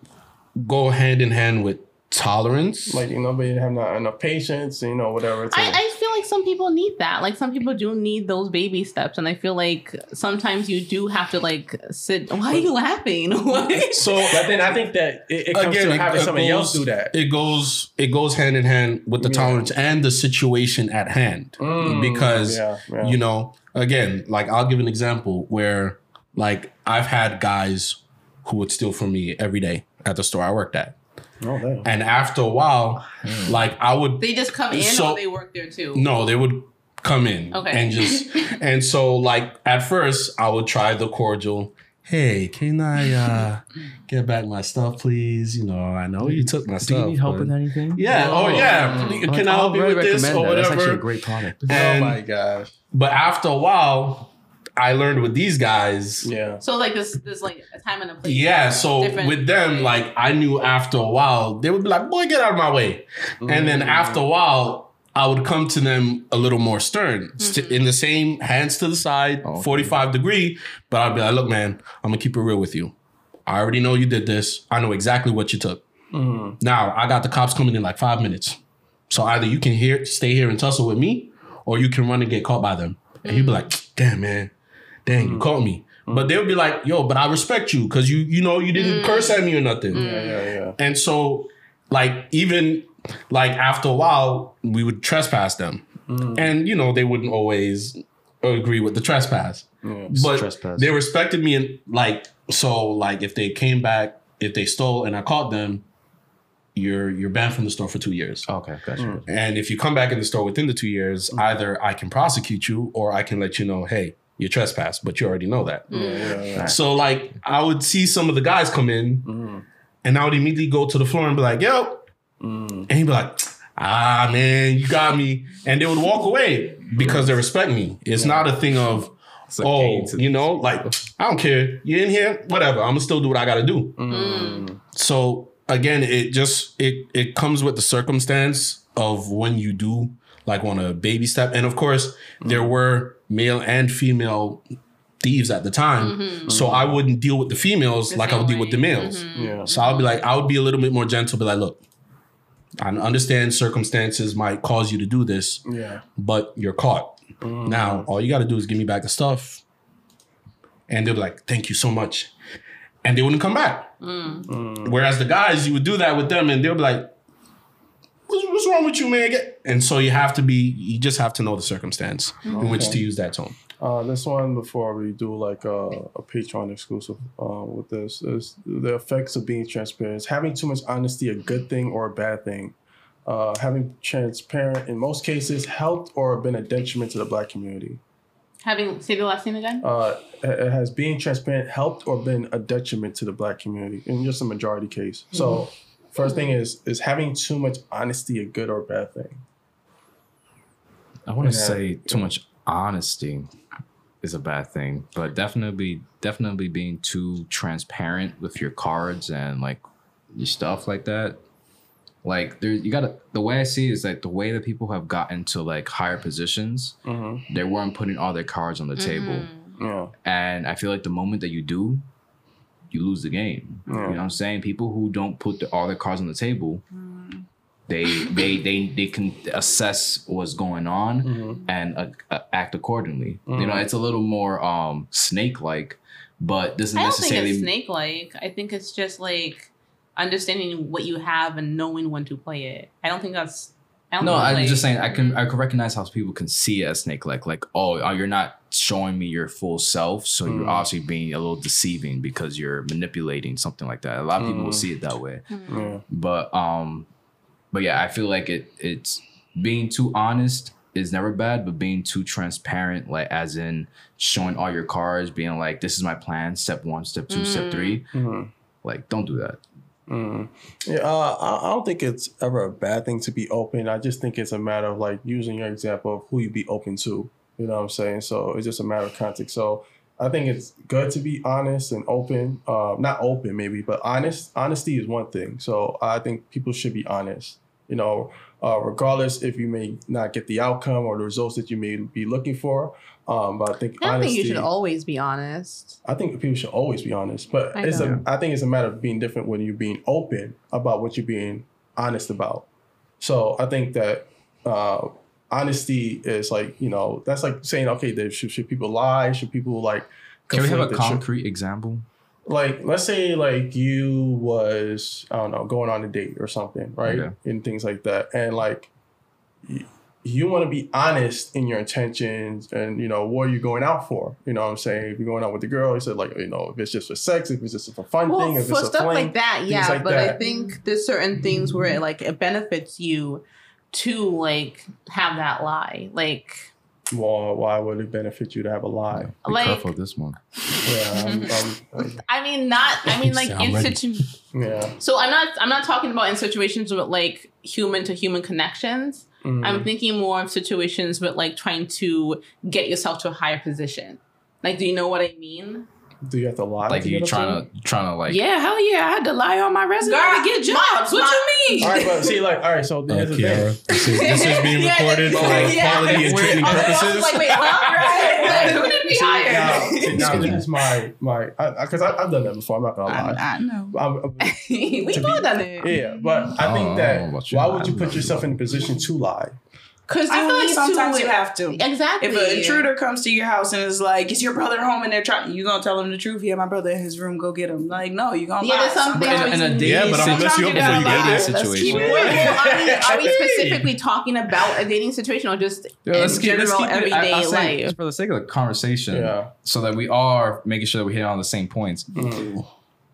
go hand in hand with tolerance. Like, you know, but you have not enough patience, you know, whatever. I, like, I feel like some people need that. Like, some people do need those baby steps. And I feel like sometimes you do have to, like, sit... Why are you laughing? So, but then I think that it, it comes again, to it, having it somebody goes, else do that. It goes, it goes hand in hand with the yeah. tolerance and the situation at hand. Mm, because, yeah, yeah. you know... Again, like I'll give an example where like I've had guys who would steal from me every day at the store I worked at. Oh, damn. And after a while, mm. like I would... They just come in so, or they work there too? No, they would come in okay. and just... and so like at first I would try the cordial, hey, can I uh, get back my stuff, please? You know, I know you took my Do stuff. Do you need help with anything? Yeah. Oh, oh yeah. Mm. Can I help you with this or whatever? That's actually a great product. And, oh my gosh. But after a while, I learned with these guys. Yeah. So like this, this like a time and a place. Yeah. So with them, like I knew after a while, they would be like, boy, get out of my way. Mm-hmm. And then after a while, I would come to them a little more stern mm-hmm. st- in the same hands to the side, oh, forty-five okay. degree. But I'd be like, look, man, I'm going to keep it real with you. I already know you did this. I know exactly what you took. Mm-hmm. Now I got the cops coming in like five minutes. So either you can hear, stay here and tussle with me, or you can run and get caught by them. And he'd be like, damn, man. Dang, mm-hmm. you caught me. Mm-hmm. But they would be like, yo, but I respect you because you you know, you didn't mm-hmm. curse at me or nothing. Mm-hmm. Yeah, yeah, yeah. And so, like, even, like, after a while, we would trespass them. Mm-hmm. And, you know, they wouldn't always agree with the trespass. Yeah, but trespass. They respected me. And, like, so, like, if they came back, if they stole and I caught them, You're you're banned from the store for two years. Okay, gotcha. Mm. And if you come back in the store within the two years, mm. either I can prosecute you or I can let you know, hey, you trespassed, but you already know that. Mm. Yeah. So like I would see some of the guys come in mm. and I would immediately go to the floor and be like, yo. Mm. And he'd be like, ah, man, you got me. And they would walk away because they respect me. It's yeah. not a thing of, oh, you know, like, I don't care. You're in here, whatever. I'm going to still do what I got to do. Mm. So... Again, it just it it comes with the circumstance of when you do like want to baby step, and of course mm-hmm. there were male and female thieves at the time, mm-hmm. so I wouldn't deal with the females the like I would deal way. With the males. Mm-hmm. Yeah. So I'll be like I would be a little bit more gentle, be like, look, I understand circumstances might cause you to do this, yeah, but you're caught. Mm-hmm. Now all you got to do is give me back the stuff, and they'll be like, thank you so much. And they wouldn't come back. Mm. Mm. Whereas the guys, you would do that with them and they'll be like, what's, what's wrong with you, man? And so you have to be, you just have to know the circumstance mm-hmm. in which okay. to use that tone. Uh, this one, before we do like a, a Patreon exclusive uh, with this, is the effects of being transparent. Is having too much honesty a good thing or a bad thing? Uh, having transparent in most cases helped or been a detriment to the black community? Having, say the last name again? Uh, has being transparent helped or been a detriment to the black community in just a majority case? Mm-hmm. So first thing is, is having too much honesty a good or a bad thing? I want to say too much honesty is a bad thing, but definitely, definitely being too transparent with your cards and like your stuff like that. Like there, you gotta. The way I see it is like the way that people have gotten to like higher positions, mm-hmm. they weren't putting all their cards on the mm-hmm. table, yeah. and I feel like the moment that you do, you lose the game. Yeah. You know what I'm saying? People who don't put the, all their cards on the table, mm. they they they they can assess what's going on mm-hmm. and uh, uh, act accordingly. Mm-hmm. You know, it's a little more um, snake-like, but doesn't I don't necessarily think it's snake-like. I think it's just like. Understanding what you have and knowing when to play it. I don't think that's... I don't no, I'm like, just saying I can I can recognize how people can see it as snake-like. Like, oh, you're not showing me your full self, so mm. you're obviously being a little deceiving because you're manipulating, something like that. A lot of mm. people will see it that way. Mm. Yeah. But um, but yeah, I feel like it it's being too honest is never bad, but being too transparent, like as in showing all your cards, being like, this is my plan, step one, step two, mm. step three. Mm-hmm. Like, don't do that. Mm. Yeah, uh, I, I don't think it's ever a bad thing to be open. I just think it's a matter of like using your example of who you be open to. You know what I'm saying? So it's just a matter of context. So I think it's good to be honest and open. Uh, not open maybe, but honest. Honesty is one thing. So I think people should be honest. You know, uh, regardless if you may not get the outcome or the results that you may be looking for. Um, but I think I don't honesty, think you should always be honest. I think people should always be honest, but I it's a, I think it's a matter of being different when you're being open about what you're being honest about. So I think that uh, honesty is like, you know, that's like saying, okay, should, should people lie? Should people like? Can we have a concrete should, example? Like, let's say like you was, I don't know, going on a date or something, right? Okay. And things like that. And like, you, you want to be honest in your intentions and, you know, what are you going out for? You know what I'm saying? If you're going out with a girl, you said like, you know, if it's just for sex, if it's just for fun well, thing, if for it's for stuff fling, like that. Yeah. Like but that. I think there's certain things where it like, it benefits you to like have that lie. Like, well, why would it benefit you to have a lie? Yeah, be like, careful this one. Yeah, I'm, I'm, I'm, I mean, not. I mean, like in situations. Yeah. So I'm not. I'm not talking about in situations with like human to human connections. Mm. I'm thinking more of situations with like trying to get yourself to a higher position. Like, do you know what I mean? Do you have to lie? Like, to you trying to, trying to like... Yeah, hell yeah. I had to lie on my resume Girl, to get jobs. My, what my, you mean? All right, but see, like, all right, so here's uh, the Kiara, thing. This is, this is being recorded yeah, for like, yeah. quality and training purposes. Like, wait, well, right? Like, who did we hire? See, now, see, now this is my... my Because I've done that before. I'm not going to lie. I, I know. I'm, I'm, We've all done it. Yeah, but I think oh, that... Why would you put yourself in a position to lie? Because I feel like sometimes you have to. Exactly. If an intruder comes to your house and is like, is your brother home? And they're trying, you're going to tell them the truth. Yeah, my brother in his room, go get him. Like, no, you're going to lie. Something in a dating yeah, but unless you're before you get in a situation. Are we specifically talking about a dating situation or just in general everyday life? Just for the sake of the conversation, so that we are making sure that we hit on the same points.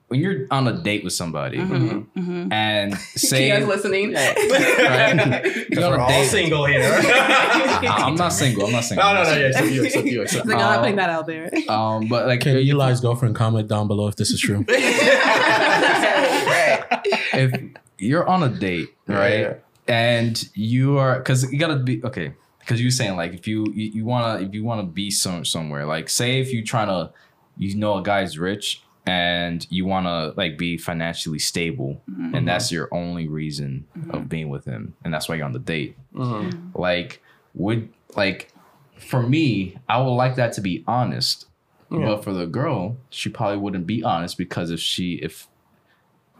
When you're on a date with somebody mm-hmm, mm-hmm. and say... Kiara's listening. Right? You're on we're a all date. Single here. I'm not single. I'm not single. No, no, no. Yeah, so you accept, you accept. Like, um, I'm not putting that out there. Um, but like... Can Eli's girlfriend comment down below if this is true? If you're on a date, right? Yeah. And you are... Because you got to be... Okay. Because you're saying like, if you, you, you want to if you wanna be some, somewhere, like say if you're trying to... You know a guy's rich... And you want to like be financially stable, mm-hmm. and that's your only reason mm-hmm. of being with him, and that's why you're on the date. Mm-hmm. Like, would like for me, I would like that to be honest, yeah. but for the girl, she probably wouldn't be honest because if she if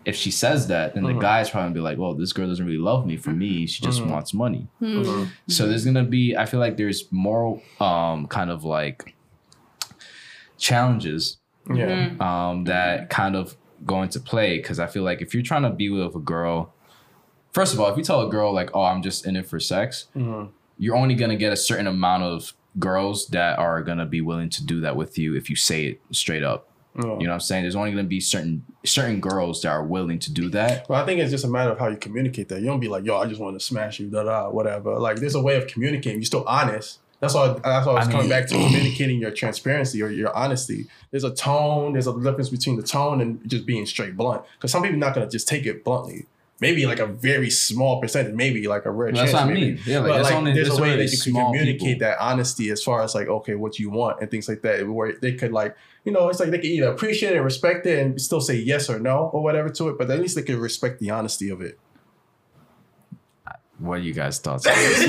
if she says that, then mm-hmm. the guy's probably gonna be like, "Well, this girl doesn't really love me. For me, she just mm-hmm. wants money." Mm-hmm. So there's gonna be, I feel like there's moral um, kind of like challenges. Yeah, um, that kind of go into play because I feel like if you're trying to be with a girl, first of all, if you tell a girl like, "Oh, I'm just in it for sex," mm-hmm. you're only gonna get a certain amount of girls that are gonna be willing to do that with you if you say it straight up. Mm-hmm. You know what I'm saying? There's only gonna be certain certain girls that are willing to do that. Well, I think it's just a matter of how you communicate that. You don't be like, "Yo, I just want to smash you, da da, whatever." Like, there's a way of communicating. You're still honest. That's why that's why I was I coming mean, back to communicating your transparency or your honesty. There's a tone, there's a difference between the tone and just being straight blunt. Because some people are not going to just take it bluntly. Maybe like a very small percentage, maybe like a rare that's chance. That's what I mean. Yeah, like, but like only, there's a way that you can communicate people. That honesty as far as like, okay, what you want and things like that. Where they could like, you know, it's like they can either appreciate it and respect it and still say yes or no or whatever to it. But at least they can respect the honesty of it. What are you guys' thoughts on this?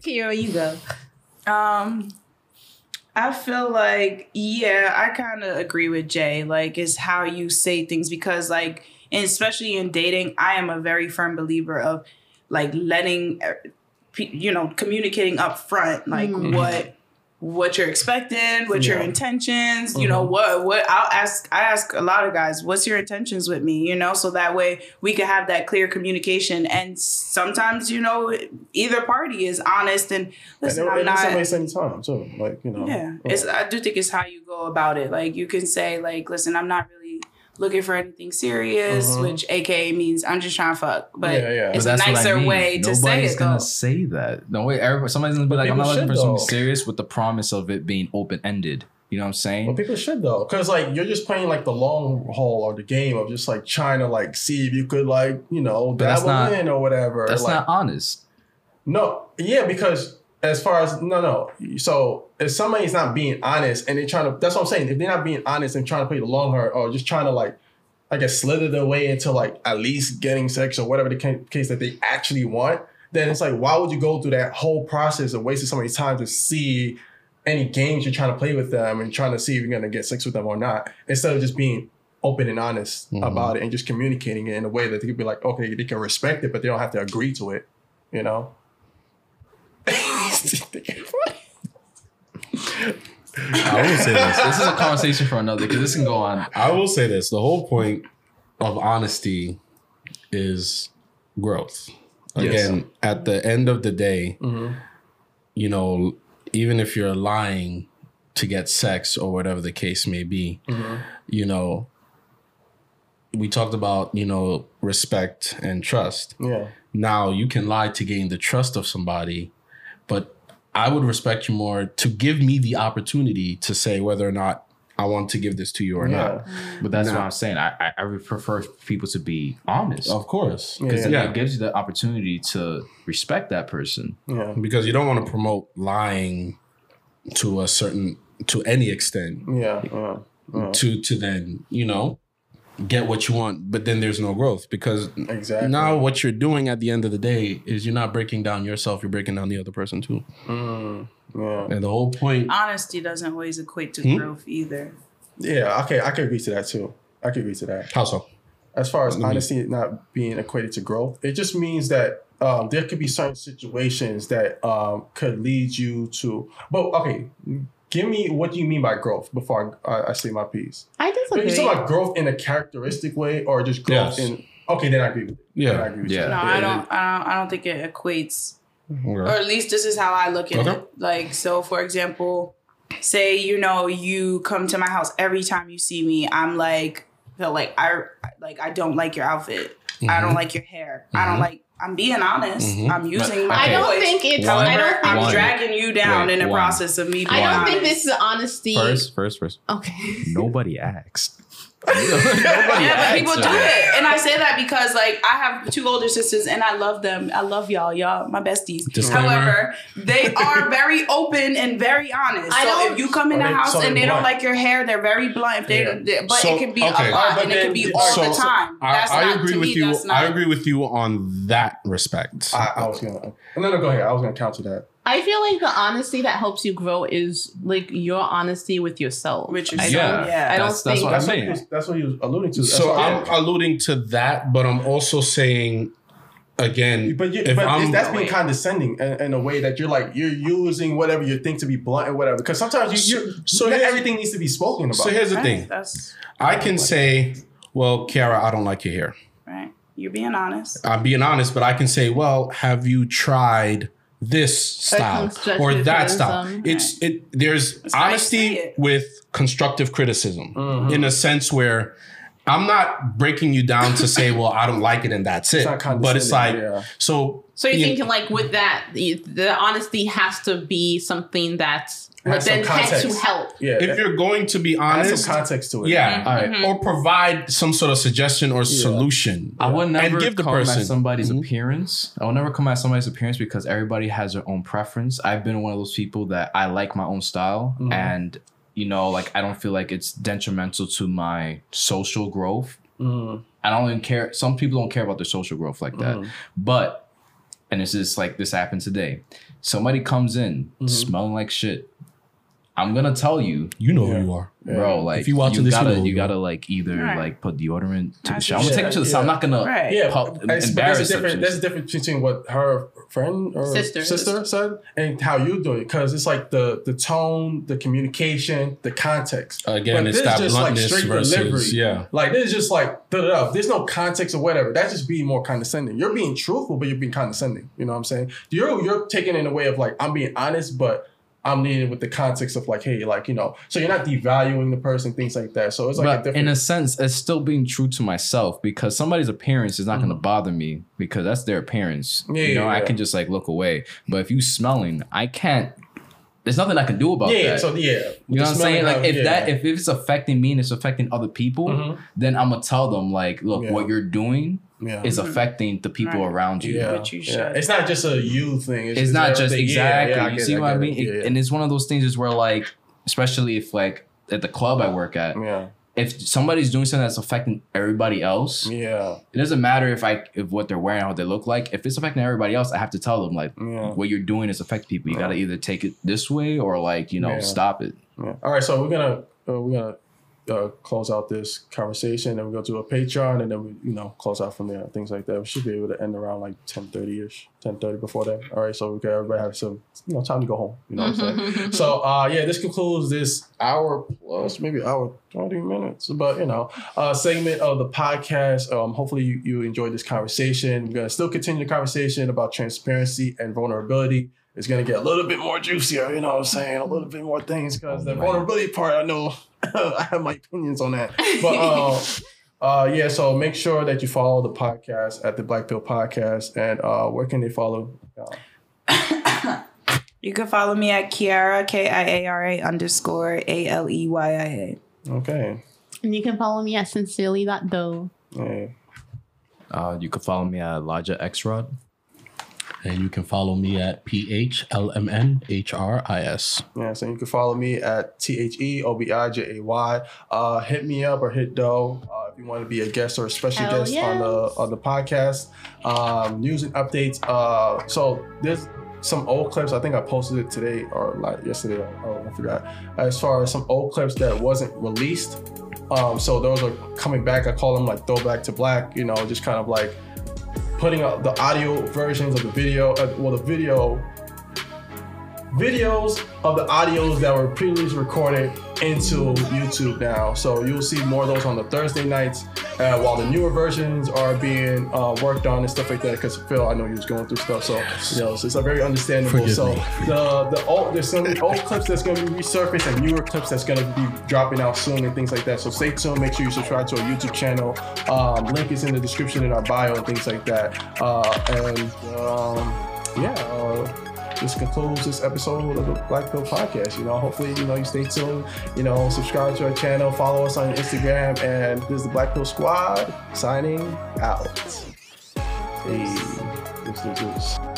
Kiara, you go. Um, I feel like, yeah, I kind of agree with Jay. Like, it's how you say things because, like, and especially in dating, I am a very firm believer of, like, letting, you know, communicating up front, like, mm-hmm. what... what you're expecting, what yeah. your intentions, mm-hmm. you know, what, what I'll ask, I ask a lot of guys, what's your intentions with me, you know, so that way we can have that clear communication. And sometimes, you know, either party is honest and listen, and I'm not. At the same time too, like, you know. Yeah, yeah. It's, I do think it's how you go about it. Like you can say like, listen, I'm not really looking for anything serious, uh-huh. which A K A means I'm just trying to fuck. But yeah, yeah. it's but a nicer I mean. way to Nobody's say it. Nobody's gonna say that. No way. Everybody, somebody's gonna be but like, I'm not looking for though. something serious with the promise of it being open ended. You know what I'm saying? Well, people should though, because like you're just playing like the long haul or the game of just like trying to like see if you could like you know dabble in or whatever. That's like, not honest. No, yeah, because as far as no, no. So if somebody's not being honest and they're trying to, that's what I'm saying. If they're not being honest and trying to play the long haul or just trying to like, I guess slither their way into like at least getting sex or whatever the case that they actually want, then it's like why would you go through that whole process of wasting somebody's time to see any games you're trying to play with them and trying to see if you're going to get sex with them or not, instead of just being open and honest mm-hmm. about it and just communicating it in a way that they could be like, okay, they can respect it, but they don't have to agree to it, you know? I will say this. This is a conversation for another because this can go on. I will say this. The whole point of honesty is growth. Again, yes. at the end of the day, mm-hmm. you know, even if you're lying to get sex or whatever the case may be, mm-hmm. you know, we talked about, you know, respect and trust. Yeah. Now you can lie to gain the trust of somebody, but I would respect you more to give me the opportunity to say whether or not I want to give this to you or yeah. not. But that's now, what I'm saying. I, I would prefer people to be honest. Of course. Because yeah, yeah. it gives you the opportunity to respect that person. Yeah. Because you don't want to promote lying to a certain, to any extent. Yeah. yeah. yeah. To, to then, you know, get what you want. But then there's no growth. Because exactly. now what you're doing at the end of the day is you're not breaking down yourself. You're breaking down the other person too. Mm. Yeah. And the whole point, honesty doesn't always equate to hmm? growth either. Yeah, okay, I can agree to that too. I can agree to that. How so? As far as mm-hmm. honesty not being equated to growth, it just means that um, there could be certain situations that um, could lead you to. But okay, give me what you mean by growth before I, I, I say my piece. I disagree. Are you talking about growth in a characteristic way or just growth yes. in? Okay, then I agree with it. Yeah, then I agree with yeah. you. No, yeah. I don't. I don't. I don't think it equates. Okay. Or at least this is how I look at okay. it. Like, so for example, say, you know, you come to my house every time you see me, I'm like, feel like I like I don't like your outfit. Mm-hmm. I don't like your hair. Mm-hmm. I don't like I'm being honest. Mm-hmm. I'm using my I voice. Don't think it's one, I don't think I'm one, dragging you down wait, in the one. process of me being I don't honest. think this is honesty. First, first, first. Okay. Nobody asked. yeah, but people do it, and I say that because like I have two older sisters, and I love them. I love y'all, y'all, my besties. Disclaimer. However, they are very open and very honest. I so if you come in the house so and they blunt. don't like your hair, they're very blunt. They, yeah. they but so, it can be okay. a lot, right, and then, it can be all so, the time. So that's I, I not, agree with me, you. Not, I agree with you on that respect. I, I was gonna. No, no, go ahead. I was gonna counter that. I feel like the honesty that helps you grow is like your honesty with yourself. Which is, I yeah, yeah, I don't that's, think that's what I mean. That's, that's what he was alluding to. That's so I'm yeah. alluding to that, but I'm also saying again, but, you, if but I'm, that's being condescending in, in a way that you're like you're using whatever you think to be blunt and whatever. Because sometimes you, you're, so not everything needs to be spoken about. So here's the right, thing: that's, I can like say, it. "Well, Kiara, I don't like your hair." Right, you're being honest. I'm being honest, but I can say, "Well, have you tried this style or that style?" It's right. it. There's That's honesty it. with constructive criticism mm-hmm. in a sense where I'm not breaking you down to say, well, I don't like it and that's it. It's but it's like, yeah. so. So you're you thinking know, like with that, the, the honesty has to be something that's then has to help. Yeah, if that, you're going to be honest. Has some context to it. Yeah. Mm-hmm. All right. Mm-hmm. Or provide some sort of suggestion or yeah. solution. I would never and give the come person. at somebody's mm-hmm. appearance. I will never come at somebody's appearance because everybody has their own preference. I've been one of those people that I like my own style mm-hmm. and you know, like, I don't feel like it's detrimental to my social growth. Mm. I don't even care. Some people don't care about their social growth like that. Mm. But, and it's just like, this happened today. Somebody comes in mm-hmm. smelling like shit. I'm going to tell you. You know yeah. who you are. Yeah. Bro, like, if you, watching you gotta, this, you, know you gotta like, either, right. like, put deodorant to the shower. I'm going to take it to the side. I'm not going right. yeah. to embarrass There's a difference, there's a difference between what her friend or sister, sister said and how you do it. Because it's like the the tone, the communication, the context. Again, but it's that just bluntness like straight versus, delivery. Yeah. Like, this is just like, da, da, da. There's no context or whatever. That's just being more condescending. You're being truthful, but you're being condescending. You know what I'm saying? You're, you're taking it in a way of, like, I'm being honest, but I'm leading with the context of like, hey, like, you know, so you're not devaluing the person, things like that. So it's like, but a different- in a sense, it's still being true to myself, because somebody's appearance is not mm-hmm. going to bother me because that's their appearance. Yeah, you know, yeah, I yeah. can just like look away. But if you smelling, I can't. There's nothing I can do about yeah, that. So, yeah. You know what I'm saying? Like, if yeah. that, if it's affecting me and it's affecting other people, mm-hmm. then I'm going to tell them, like, look, yeah. what you're doing yeah. is affecting the people right. around you. Yeah. Which you should. Yeah. It's not just a you thing. It's, it's just not just, exactly. Yeah, yeah, you get, see I what I mean? It, yeah, yeah. And it's one of those things is where, like, especially if, like, at the club I work at, yeah. if somebody's doing something that's affecting everybody else, yeah, it doesn't matter if I if what they're wearing, how they look like. If it's affecting everybody else, I have to tell them like yeah. what you're doing is affecting people. You yeah. gotta either take it this way or like you know yeah. stop it. Yeah. All right, so we're gonna uh, we're gonna uh, close out this conversation, and we go to a Patreon, and then we you know close out from there, things like that. We should be able to end around like ten thirty ish, ten thirty before that. All right, so we can everybody have some you know time to go home. You know what I'm saying? So uh, yeah, this concludes this hour plus maybe hour. twenty minutes, but you know, uh, segment of the podcast. Um, hopefully, you, you enjoyed this conversation. We're gonna still continue the conversation about transparency and vulnerability. It's gonna get a little bit more juicier, you know what I'm saying? A little bit more things because the vulnerability part, I know I have my opinions on that, but um, uh, yeah, so make sure that you follow the podcast at the Black Pill Podcast. And uh, where can they follow? Uh, you can follow me at Kiara, K I A R A underscore A L E Y I A. Okay. And you can follow me at sincerely dot doe. Hey. Uh, you can follow me at Elijah Xrod. And you can follow me at P H L M N H R I S. Yeah, so you can follow me at T H E O B I J A Y. Uh, hit me up or hit Doe uh, if you want to be a guest or a special Hell guest yes. on the on the podcast. Um, news and updates. Uh, so there's some old clips. I think I posted it today or like yesterday. Oh, I forgot. As far as some old clips that wasn't released. Um, so those are coming back. I call them like throwback to black, you know, just kind of like putting out the audio versions of the video, uh, well, the video, videos of the audios that were previously recorded into YouTube now. So you'll see more of those on the Thursday nights uh, while the newer versions are being uh, worked on and stuff like that. Because Phil, I know he was going through stuff, so you know, so it's very understandable. Forgive so me. the the old there's some old clips that's going to be resurfaced and newer clips that's going to be dropping out soon and things like that. So stay tuned. Make sure you subscribe to our YouTube channel. Um, link is in the description in our bio and things like that. Uh, and um, yeah. Uh, This concludes this episode of the Black Pill Podcast. You know, hopefully, you know, you stay tuned. You know, subscribe to our channel, follow us on Instagram, and this is the Black Pill Squad signing out. Hey, this is